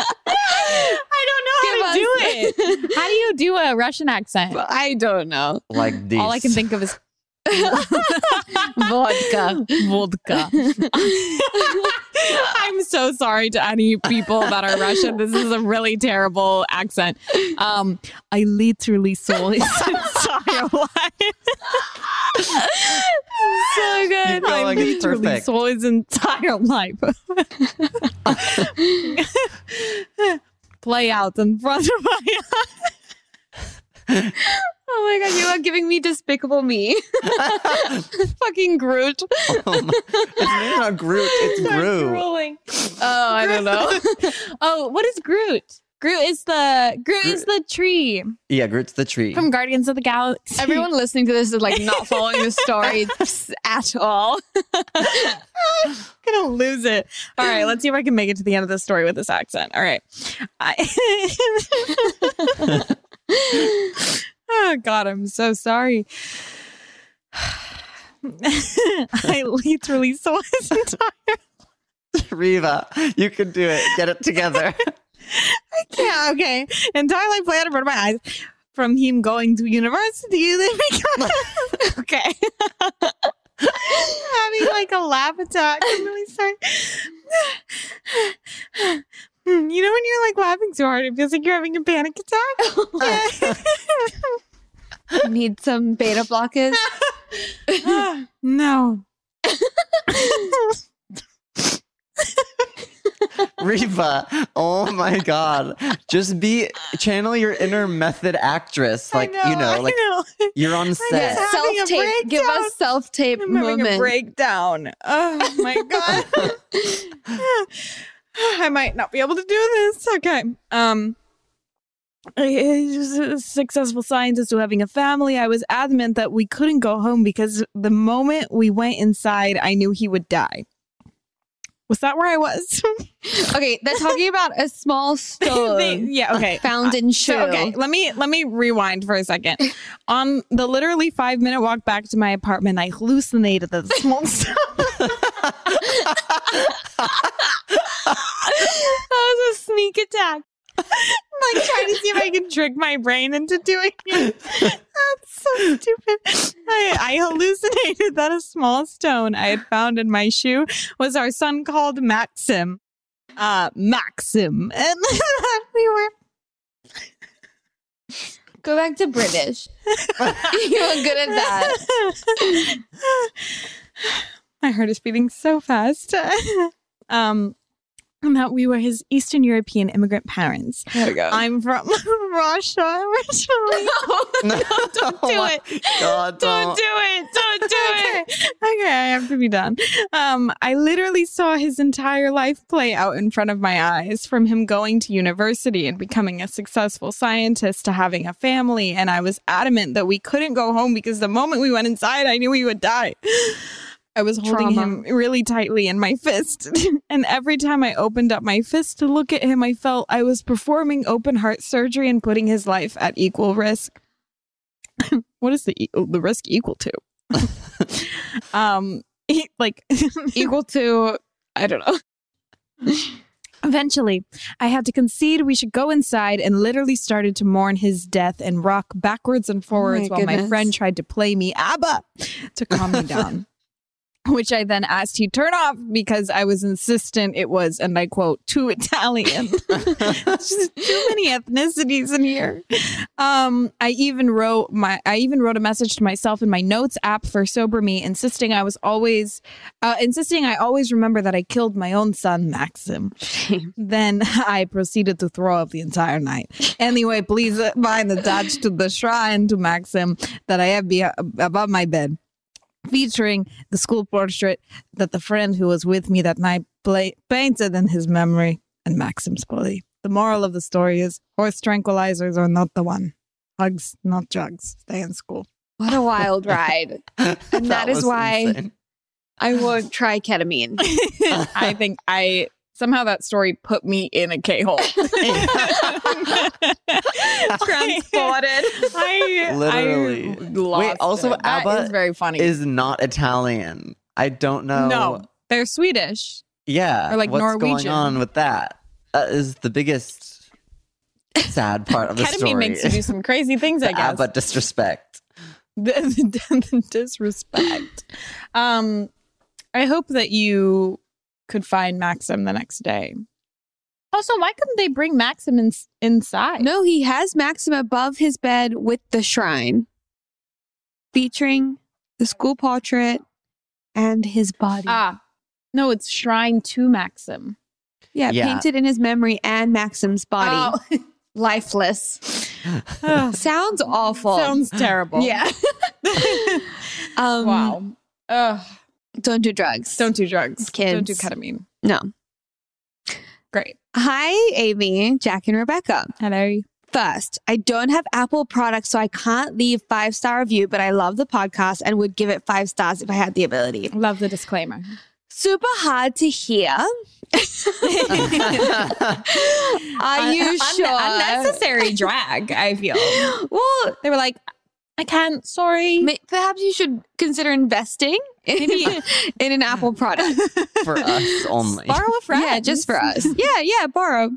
I don't know how to do it. How do you do a Russian accent? Well, I don't know. Like this. All I can think of is vodka. I'm so sorry to any people that are Russian. This is a really terrible accent. I literally saw his entire life. So good. I literally saw his entire life. play out in front of my eyes. Oh my God, you are giving me Despicable Me. Fucking Groot. It's not Groot, it's Groot. Oh, I don't know. Oh, what is Groot? Groot is the tree. Yeah, Groot's the tree. From Guardians of the Galaxy. Everyone listening to this is like not following the story at all. I'm gonna lose it. All right, let's see if I can make it to the end of the story with this accent. All right. Oh God, I'm so sorry. I literally saw this entire. Reva, you can do it. Get it together. I can't. Okay. Entirely play out in front of my eyes. From him going to university, they become okay. Having like a laugh attack. I'm really sorry. You know when you're like laughing so hard, it feels like you're having a panic attack. I need some beta blockers. No. Reva, oh my God. Just channel your inner method actress. Like, I know. You're on set. Self-tape. Give us self-tape moment. Having a breakdown. Oh my God. I might not be able to do this. Okay. A successful scientist who having a family. I was adamant that we couldn't go home because the moment we went inside, I knew he would die. Was that where I was? Okay, they're talking about a small stone. Found in shoe. So, okay, let me rewind for a second. On the literally 5-minute walk back to my apartment, I hallucinated the small stone. That was a sneak attack. I'm like trying to see if I can trick my brain into doing it. That's so stupid. I hallucinated that a small stone I had found in my shoe was our son called Maxim. And we were... Go back to British. You were good at that. My heart is beating so fast. And that we were his Eastern European immigrant parents. There we go. I'm from Russia originally. No, don't do it. God, don't do it. Don't do it. Okay, I have to be done. I literally saw his entire life play out in front of my eyes, from him going to university and becoming a successful scientist to having a family. And I was adamant that we couldn't go home because the moment we went inside, I knew he would die. I was holding him really tightly in my fist. And every time I opened up my fist to look at him, I felt I was performing open heart surgery and putting his life at equal risk. What is the risk equal to? Equal to, I don't know. Eventually, I had to concede we should go inside and literally started to mourn his death and rock backwards and forwards my friend tried to play me ABBA to calm me down. Which I then asked he turn off because I was insistent it was, and I quote, too Italian. Just too many ethnicities in here. I even wrote a message to myself in my notes app for sober me, insisting I always remember that I killed my own son, Maxim. Then I proceeded to throw up the entire night. Anyway, please find attached to the shrine to Maxim that I have above my bed, featuring the school portrait that the friend who was with me that night painted in his memory and Maxim's body. The moral of the story is horse tranquilizers are not the one. Hugs, not drugs. Stay in school. What a wild ride. And that is why insane. I won't try ketamine. I think somehow that story put me in a K-hole. Transported. Literally. Wait, also ABBA is very funny. Is not Italian. I don't know. No, they're Swedish. Yeah. Or like what's Norwegian. What's going on with that? That is the biggest sad part of the story. Ketamine makes you do some crazy things, I guess. ABBA disrespect. The disrespect. I hope that you could find Maxim the next day. Also, why couldn't they bring Maxim inside? No, he has Maxim above his bed with the shrine, featuring the school portrait and his body. Ah, no, it's shrine to Maxim. Yeah, painted in his memory and Maxim's body. Oh. Lifeless. Sounds awful. Sounds terrible. Yeah. Wow. Ugh. Don't do drugs. Don't do drugs. Kids. Don't do ketamine. No. Great. Hi, Amy, Jack, and Rebecca. Hello. First, I don't have Apple products, so I can't leave 5-star review, but I love the podcast and would give it 5 stars if I had the ability. Love the disclaimer. Super hard to hear. Are you sure? Unnecessary drag, I feel. Well, they were like, I can't, sorry. Perhaps you should consider investing in an Apple product. For us only. Borrow a friend. Yeah, just for us. Yeah, borrow.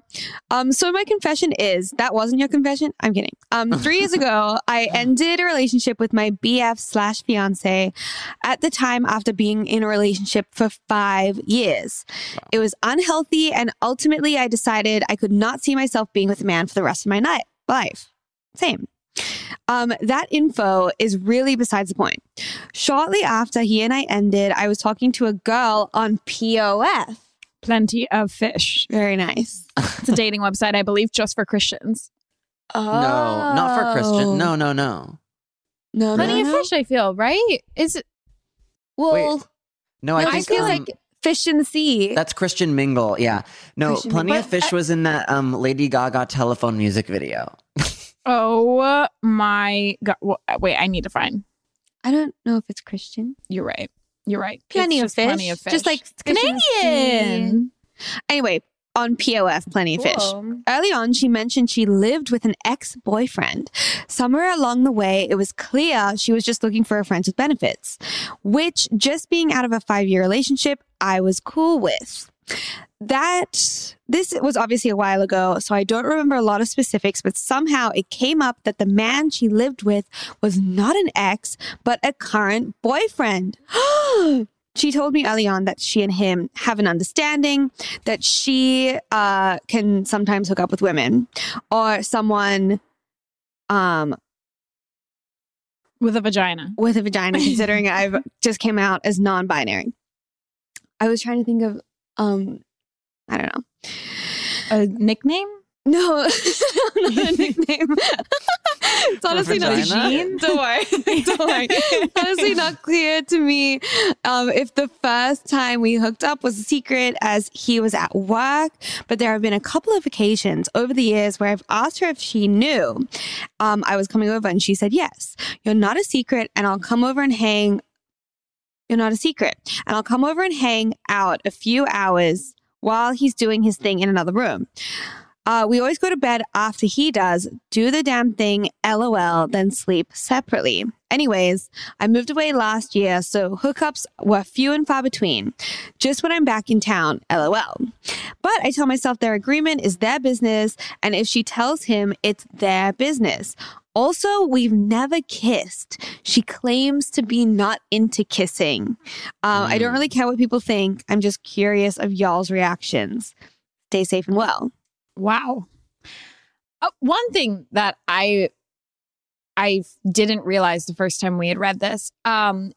So my confession is, that wasn't your confession? I'm kidding. 3 years ago, I ended a relationship with my BF/fiance at the time after being in a relationship for 5 years. Wow. It was unhealthy, and ultimately I decided I could not see myself being with a man for the rest of my life. Same. That info is really besides the point. Shortly after he and I ended, I was talking to a girl on POF. Plenty of Fish. Very nice. It's a dating website, I believe, just for Christians. Oh. No, not for Christian. No. Plenty of Fish, I feel, right? Is it? Well, wait. I think, I feel like Fish in the Sea. That's Christian Mingle. Yeah. No, Christian Plenty of Fish was in that Lady Gaga telephone music video. Oh my God. Wait, I need to find. I don't know if it's Christian. You're right. Plenty of Fish. Just like Canadian. Anyway, on POF, Plenty of Fish. Early on, she mentioned she lived with an ex-boyfriend. Somewhere along the way, it was clear she was just looking for a friend with benefits, which, just being out of a 5-year relationship, I was cool with. This was obviously a while ago, so I don't remember a lot of specifics, but somehow it came up that the man she lived with was not an ex, but a current boyfriend. She told me early on that she and him have an understanding, that she can sometimes hook up with women or someone with a vagina. With a vagina, considering I've just came out as non-binary. I was trying to think of I don't know. A nickname? No, not a nickname. It's honestly not a gene. Don't worry. It's honestly not clear to me if the first time we hooked up was a secret, as he was at work. But there have been a couple of occasions over the years where I've asked her if she knew I was coming over, and she said, yes, you're not a secret, and I'll come over and hang. You're not a secret. And I'll come over and hang out a few hours while he's doing his thing in another room. We always go to bed after he does. Do the damn thing, LOL, then sleep separately. Anyways, I moved away last year, so hookups were few and far between. Just when I'm back in town, LOL. But I tell myself their agreement is their business, and if she tells him, it's their business. Also, we've never kissed. She claims to be not into kissing. I don't really care what people think. I'm just curious of y'all's reactions. Stay safe and well. Wow. One thing that I didn't realize the first time we had read this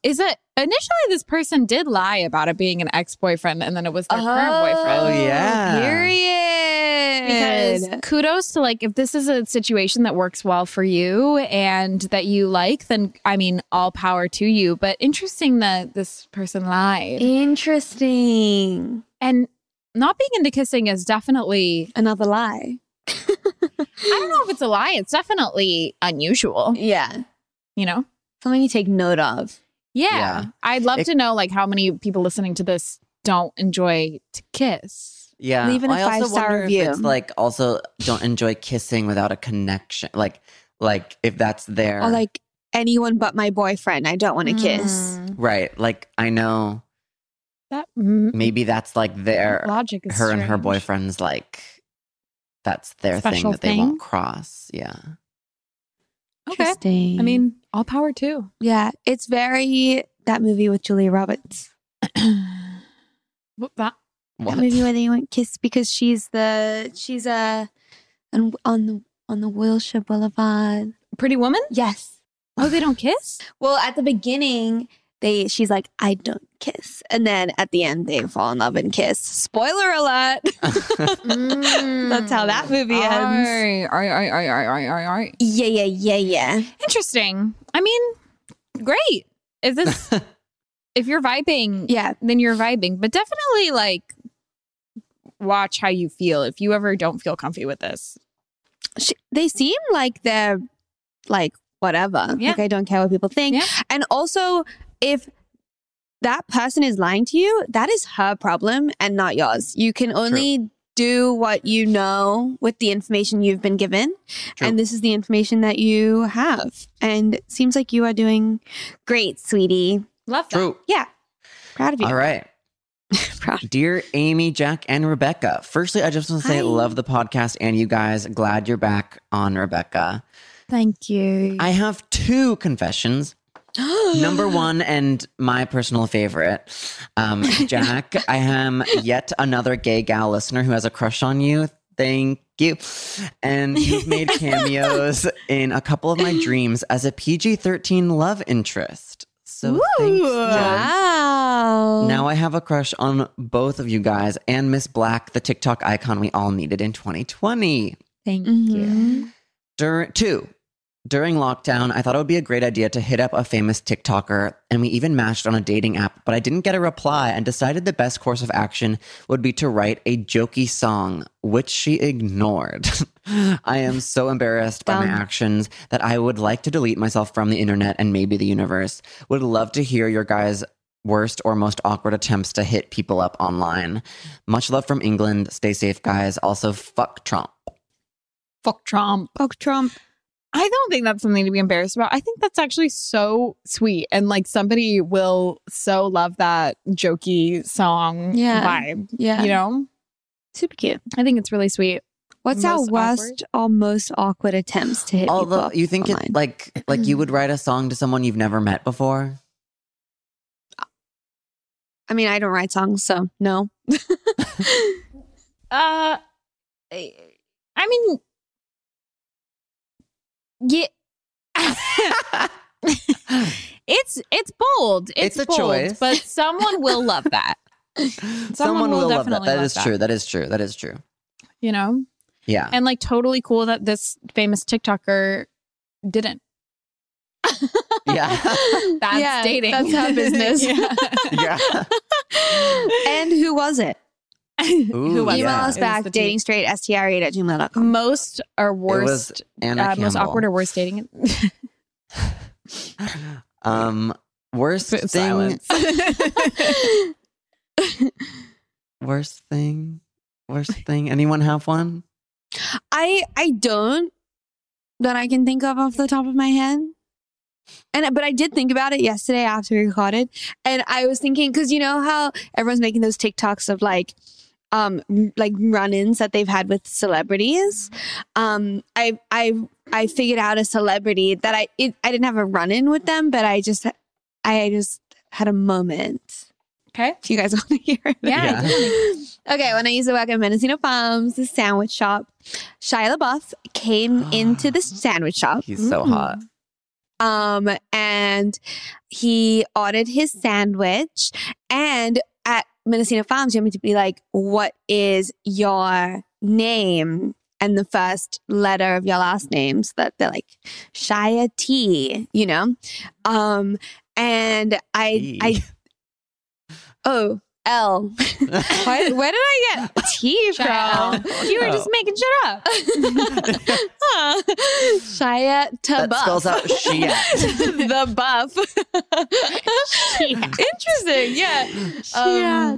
is that initially this person did lie about it being an ex-boyfriend, and then it was their current boyfriend. Oh, yeah. Period. Because kudos to, like, if this is a situation that works well for you and that you like, then, I mean, all power to you. But interesting that this person lied. Interesting. And not being into kissing is definitely another lie. I don't know if it's a lie. It's definitely unusual. Yeah. You know? Something you take note of. Yeah. I'd love to know, like, how many people listening to this don't enjoy to kiss. Yeah. Leave in a 5-star review. If it's, like, also don't enjoy kissing without a connection. Like if that's there. Or like, anyone but my boyfriend. I don't want to kiss. Right. Like, I know. That maybe that's, like, their logic is her strange. And her boyfriend's, like, that's their special thing that they won't cross. Yeah. Okay. Interesting. I mean, all power too. Yeah. It's very that movie with Julia Roberts. What? That movie where they won't kiss because she's on the Wilshire Boulevard. Pretty Woman? Yes. Oh, they don't kiss? Well, at the beginning, she's like, I don't kiss. And then at the end, they fall in love and kiss. Spoiler alert. That's how that movie ends. All right. Yeah. Interesting. I mean, great. Is this, if you're vibing, then you're vibing. But definitely, like, watch how you feel if you ever don't feel comfy with this. They seem like they're, like, whatever. Yeah. Like, I don't care what people think. Yeah. And also, if that person is lying to you, that is her problem and not yours. You can only do what you know with the information you've been given. True. And this is the information that you have. And it seems like you are doing great, sweetie. Love that. True. Yeah. Proud of you. All right. Dear Amy, Jack, and Rebecca. Firstly, I just want to say I love the podcast and you guys. Glad you're back on, Rebecca. Thank you. I have two confessions. Number one, and my personal favorite, Jack, I am yet another gay gal listener who has a crush on you. Thank you. And you've made cameos in a couple of my dreams as a PG-13 love interest. So thanks, Jack. Wow. Now I have a crush on both of you guys and Miss Black, the TikTok icon we all needed in 2020. Thank you. During lockdown, I thought it would be a great idea to hit up a famous TikToker, and we even matched on a dating app, but I didn't get a reply and decided the best course of action would be to write a jokey song, which she ignored. I am so embarrassed by my actions that I would like to delete myself from the internet and maybe the universe. Would love to hear your guys' worst or most awkward attempts to hit people up online. Much love from England. Stay safe, guys. Also, fuck Trump. Fuck Trump. Fuck Trump. I don't think that's something to be embarrassed about. I think that's actually so sweet. And like somebody will so love that jokey song vibe. Yeah. You know? Super cute. I think it's really sweet. What's our worst or most awkward attempts to hit people up? You think it's like you would write a song to someone you've never met before? I mean, I don't write songs, so no. I mean... Yeah. It's bold. It's bold, a choice. But someone will love that. Someone will definitely love that. That is true. You know? Yeah. And like totally cool that this famous TikToker didn't. Yeah. That's dating. That's her business. And who was it? Who was email us back, datingstraightstraight@gmail.com. Most or worst, most awkward or worst dating. Worst thing. Worst thing. Anyone have one? I don't that I can think of off the top of my head. But I did think about it yesterday after we recorded, and I was thinking because you know how everyone's making those TikToks of like run-ins that they've had with celebrities. I figured out a celebrity that I didn't have a run-in with them, but I just had a moment. Okay, do you guys want to hear it? Yeah. Okay, when I used to work at Mendocino Farms, the sandwich shop, Shia LaBeouf came into the sandwich shop. He's so hot. And he ordered his sandwich, and at Mendocino Farms, you have me to be like, what is your name? And the first letter of your last name, so that they're like, Shia T, you know? And I oh, L. Where did I get T from? You were just making shit up. Shia Tabuff. That spells out Shia. The buff. Interesting. Yeah.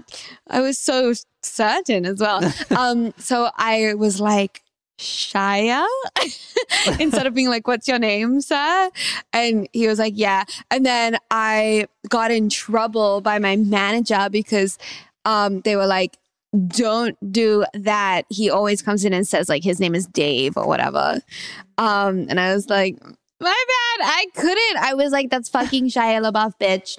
I was so certain as well. So I was like, Shia? Instead of being like, what's your name, sir? And he was like, yeah. And then I got in trouble by my manager because they were like, don't do that. He always comes in and says like his name is Dave or whatever. And I was like, my bad. I couldn't. I was like, that's fucking Shia LaBeouf, bitch.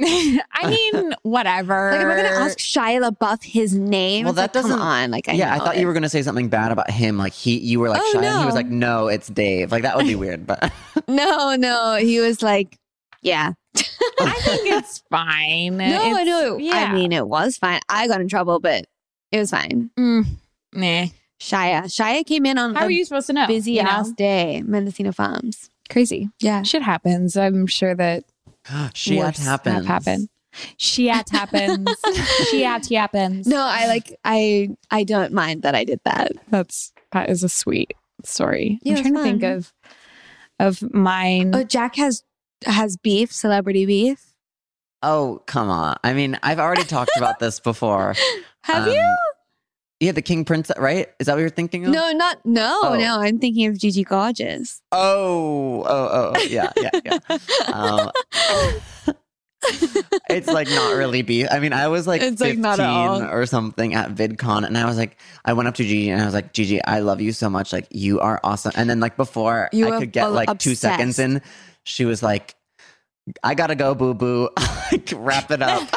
I mean, whatever. Like, am I going to ask Shia LaBeouf his name? Well, that doesn't... Come on. Like, I thought you were going to say something bad about him. Like, you were like, Shia. No. He was like, no, it's Dave. Like, that would be weird, but... No. He was like, yeah. I think it's fine. No, no. Yeah. I mean, it was fine. I got in trouble, but it was fine. Nah. Shia came in on how are you supposed to know? Busy you ass know? Day, Mendocino Farms. Crazy. Yeah. Shit happens. I'm sure that shit happens. Shit happens. Shit happens. No, I don't mind that I did that. That is a sweet story. Yeah, I'm trying to think of mine. Oh, Jack has beef, celebrity beef. Oh, come on. I mean, I've already talked about this before. Have you? Yeah, the King Princess, right? Is that what you're thinking of? No, I'm thinking of Gigi Gorgeous. Oh, yeah. It's like not really beef. I mean, I was like it's 15 like not at all. Or something at VidCon, and I was like, I went up to Gigi and I was like, Gigi, I love you so much. Like, you are awesome. And then like before I could get like obsessed. 2 seconds in, she was like, I gotta go, boo boo. Like, wrap it up.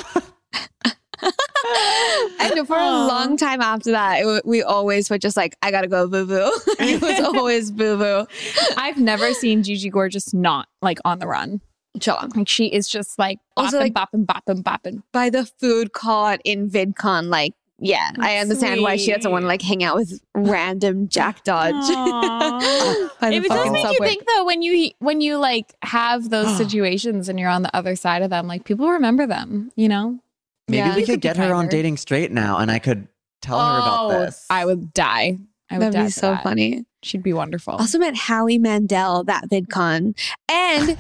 And for a long time after that, we always were just like, I gotta go, boo-boo. It was always boo-boo. I've never seen Gigi Gorgeous not like on the run. Sure. Like she is just like bopping, bopping, bopping, bopping. By the food court in VidCon, like, yeah, that's I understand sweet. Why she doesn't want to like hang out with random Jack Dodge. It does make you think though, when you like have those situations and you're on the other side of them, like people remember them, you know? Maybe we could get her on Dating Straight now and I could tell her about this. I would die. That'd be so funny. She'd be wonderful. Also met Howie Mandel at VidCon. And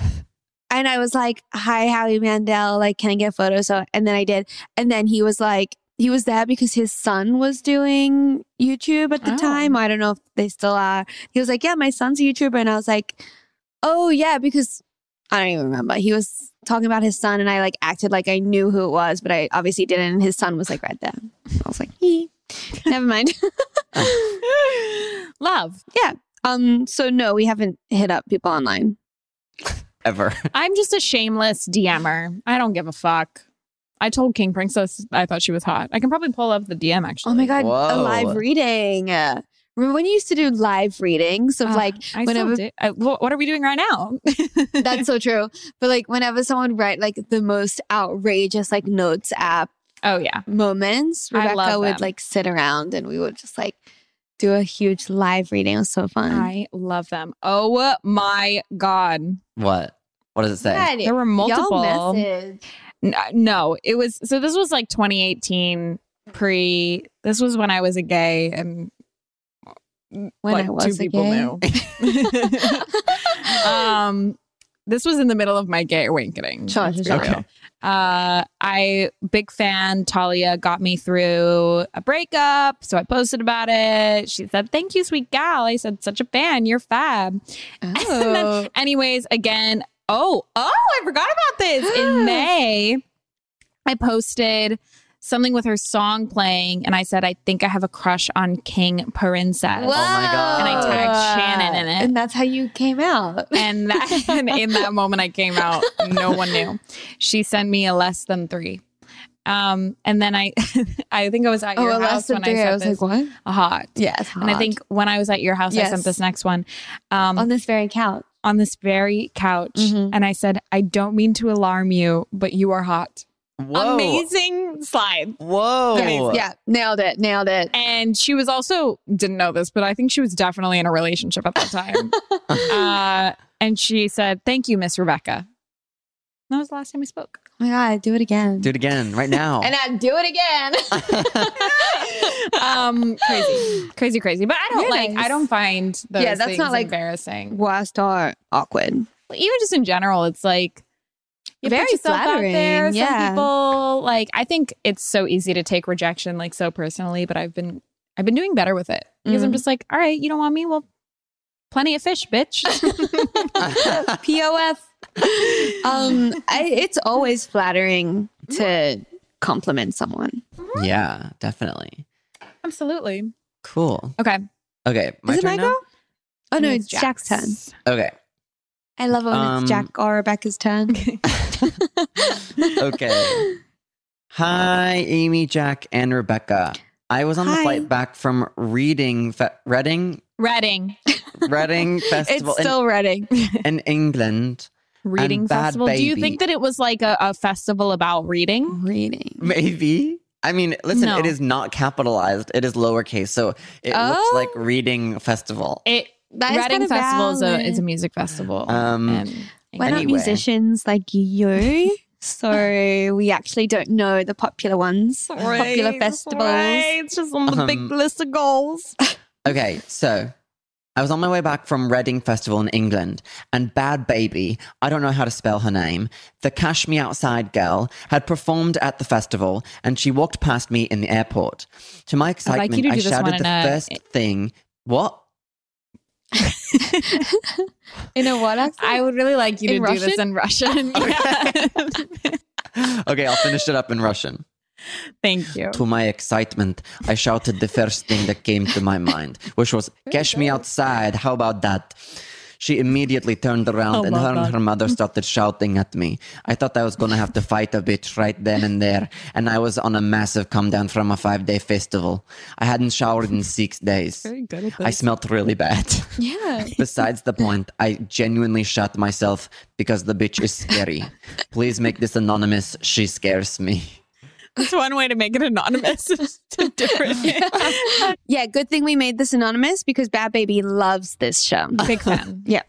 I was like, hi, Howie Mandel. Like, can I get a photo? So, and then I did. And then he was like, he was there because his son was doing YouTube at the time. I don't know if they still are. He was like, yeah, my son's a YouTuber. And I was like, oh, yeah, because I don't even remember. He was talking about his son, and I like acted like I knew who it was, but I obviously didn't. And his son was like right there. I was like, never mind. Love. Yeah. So no, we haven't hit up people online. Ever. I'm just a shameless DMer. I don't give a fuck. I told King Princess I thought she was hot. I can probably pull up the DM actually. Oh my God. Whoa. A live reading. Remember when you used to do live readings of like whenever? What are we doing right now? That's so true. But like whenever someone would write like the most outrageous like notes app. Oh yeah, moments. Rebecca would like sit around and we would just like do a huge live reading. It was so fun. I love them. Oh my God. What? What does it say? Yeah, there were multiple. No, it was. So this was like 2018 pre. This was when I was a gay and. When like I was two people knew. This was in the middle of my gay awakening. Sure. Okay. Big fan, Talia got me through a breakup. So I posted about it. She said, thank you, sweet gal. I said, such a fan. You're fab. Oh. And then, anyways, again. I forgot about this. In May, I posted something with her song playing, and I said, I think I have a crush on King Princess. Whoa. Oh my God. And I tagged Shannon in it. And that's how you came out. And in that moment I came out. No one knew. She sent me a less than 3. And then I think I was at your house when I sent I was this. Like, what? A hot. Yes. Hot. And I think when I was at your house, yes. I sent this next one. On this very couch. Mm-hmm. And I said, I don't mean to alarm you, but you are hot. Whoa. Amazing slide. Whoa. Amazing. Yeah. Nailed it. And she was also, didn't know this, but I think she was definitely in a relationship at that time. And she said, thank you, Miss Rebecca. That was the last time we spoke. Oh my God. Do it again. Do it again right now. And I'd do it again. Crazy. But I don't I don't find those things not like embarrassing. Worst or awkward. Well, even just in general, it's like, you very put yourself flattering. Out there. Yeah. Some people like. I think it's so easy to take rejection like so personally, but I've been doing better with it because I'm just like, all right, you don't want me? Well, plenty of fish, bitch. POF. It's always flattering to compliment someone. Mm-hmm. Yeah, definitely. Absolutely. Cool. Okay. Is it my go? Oh no, it's Jack's turn. Okay. I love it when it's Jack or Rebecca's turn. Okay. Hi, Amy, Jack, and Rebecca. I was on the flight back from Reading Festival. It's still Reading. In England. Reading Festival. Do you think that it was like a festival about reading? Reading. Maybe. I mean, listen, no. It is not capitalized. It is lowercase. So it looks like Reading Festival. Reading Festival is a music festival. We're not musicians like you. So we actually don't know the popular ones, popular festivals. Right. It's just on the big list of goals. Okay, so I was on my way back from Reading Festival in England, and Bhad Bhabie, I don't know how to spell her name, the Cash Me Outside girl, had performed at the festival, and she walked past me in the airport. To my excitement, I shouted the first thing. What? In a what accent? I would really like you to do this in Russian. Okay. Okay, I'll finish it up in Russian. Thank you. To my excitement, I shouted the first thing that came to my mind, which was, "Cash me outside, how about that?" She immediately turned around and her mother started shouting at me. I thought I was going to have to fight a bitch right then and there. And I was on a massive come down from a 5-day festival. I hadn't showered in 6 days. Very good at this. I smelled really bad. Yeah. Besides the point, I genuinely shot myself because the bitch is scary. Please make this anonymous. She scares me. That's one way to make it anonymous. It's different. Yeah, good thing we made this anonymous because Bhad Bhabie loves this show. Big fan. Yeah,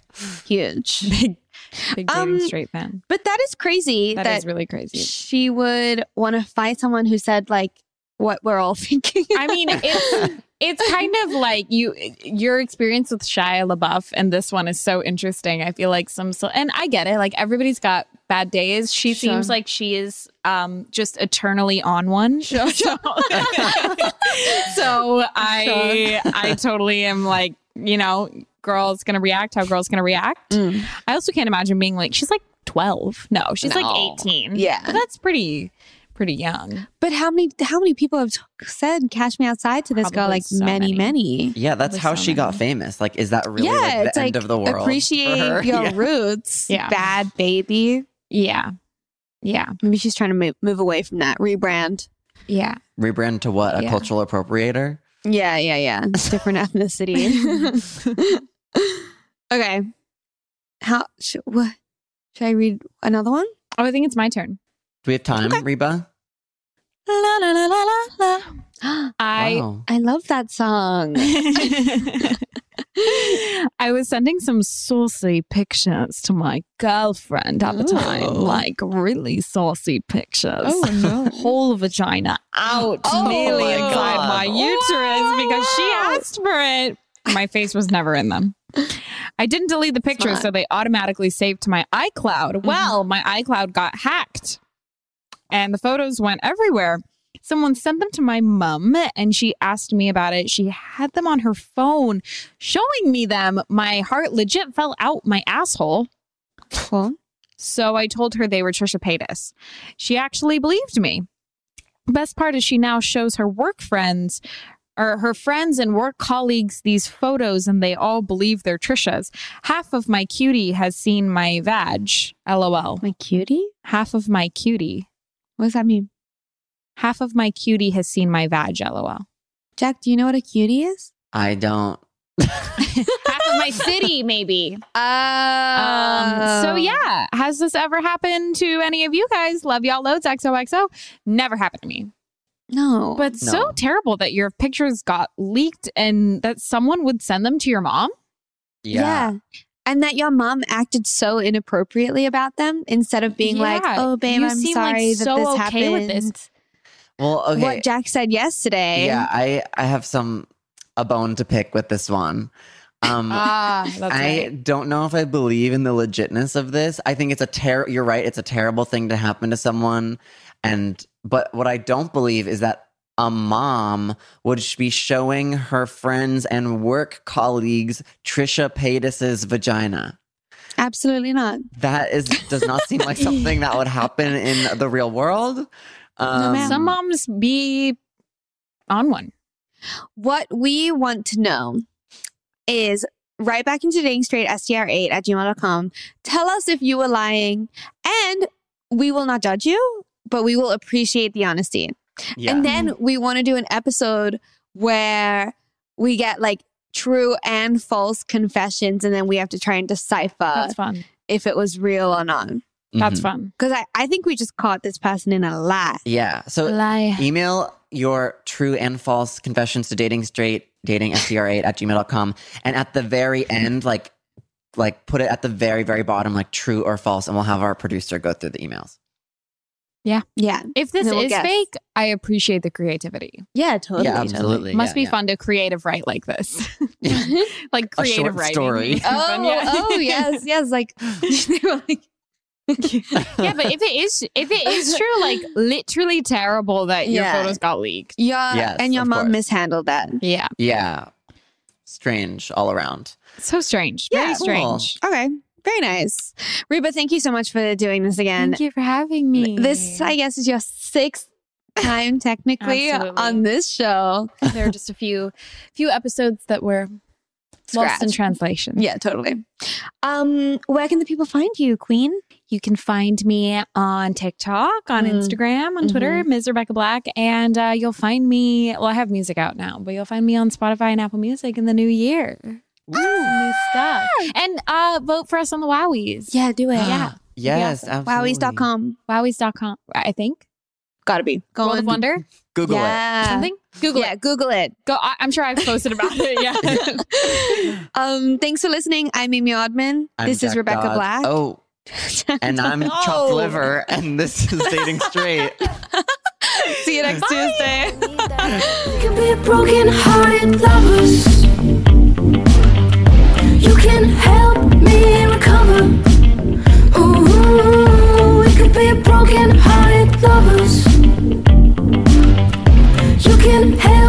huge. Big damn straight fan. But that is crazy. That is really crazy. She would want to fight someone who said like what we're all thinking. I mean, it's kind of like your experience with Shia LaBeouf and this one is so interesting. I feel like and I get it. Like everybody's got bad days. She seems like she is just eternally on one. Sure. So I totally am like, you know, girl's gonna react how girl's gonna react. Mm. I also can't imagine being like, she's like 12. No, she's like 18. Yeah. But that's pretty young. But how many people have said "Cash Me Outside" to this girl? Like so many. Yeah, that's how she got famous. Like, is that really like the end of the world? Appreciate your roots, Bhad Bhabie. Yeah. Yeah. Maybe she's trying to move away from that. Rebrand. Yeah. Rebrand to what? A cultural appropriator? Yeah. Different ethnicity. Okay. Should I read another one? Oh, I think it's my turn. Do we have time, Reba? La, la, la, la, la. I love that song. I was sending some saucy pictures to my girlfriend at the time, like really saucy pictures. Oh no! Whole vagina out, nearly inside my uterus because she asked for it. My face was never in them. I didn't delete the pictures, so they automatically saved to my iCloud. Mm-hmm. Well, my iCloud got hacked, and the photos went everywhere. Someone sent them to my mum and she asked me about it. She had them on her phone showing me them. My heart legit fell out my asshole. Cool. So I told her they were Trisha Paytas. She actually believed me. The best part is she now shows her work friends or her friends and work colleagues these photos and they all believe they're Trisha's. Half of my cutie has seen my vag. LOL. My cutie? Half of my cutie. What does that mean? Half of my cutie has seen my vag, LOL. Jack, do you know what a cutie is? I don't. Half of my city, maybe. So yeah, has this ever happened to any of you guys? Love y'all loads, XOXO. Never happened to me. No. But so terrible that your pictures got leaked and that someone would send them to your mom? Yeah. And that your mom acted so inappropriately about them instead of being like, oh, babe, I'm sorry like so that this happened. With this. Well, okay. What Jack said yesterday. Yeah, I have a bone to pick with this one. I don't know if I believe in the legitness of this. I think it's you're right. It's a terrible thing to happen to someone. But what I don't believe is that a mom would be showing her friends and work colleagues Trisha Paytas's vagina. Absolutely not. That does not seem like something that would happen in the real world. Some moms be on one. What we want to know is right back into dating straight str8@gmail.com. Tell us if you were lying and we will not judge you, but we will appreciate the honesty. Yeah. And then we want to do an episode where we get like true and false confessions and then we have to try and decipher. That's fun. if it was real or not. That's fun. Because I think we just caught this person in a lie. Yeah. So lie. Email your true and false confessions to datingstraightdatingstr8@gmail.com. And at the very end, like put it at the very, very bottom, like true or false. And we'll have our producer go through the emails. Yeah. Yeah. If this is fake, I appreciate the creativity. Yeah, totally. Yeah, absolutely. Must be fun to creative write like this. Like creative a short writing. Story. Oh, yes. Yes. Like they were like, yeah, but if it is true, like literally terrible that your photos got leaked. Yeah, yes, and your mom mishandled that. Yeah, yeah, strange all around. So strange, very strange. Cool. Okay, very nice, Reba. Thank you so much for doing this again. Thank you for having me. This, I guess, is your sixth time technically on this show. There are just a few episodes that were lost in translation. Yeah, totally. Where can the people find you, Queen? You can find me on TikTok, on Instagram, on Twitter, Ms. Rebecca Black. And you'll find me, well, I have music out now, but you'll find me on Spotify and Apple Music in the new year. Ooh. New stuff. And vote for us on the Wowies. Yeah, do it. Yeah. Yes, absolutely. Wowies.com. Wowies.com, I think. Gotta be. Go World of Wonder. Google it. Something? Google it. Yeah, Google it. Go. I'm sure I've posted about it. Yeah. Thanks for listening. I'm Amy Oddman. This is Rebecca Black. Oh. And I'm chopped liver, and this is Dating Straight. See you next Tuesday. You can be broken-hearted lovers. You can help me recover. Ooh, we could be broken-hearted lovers. You can help.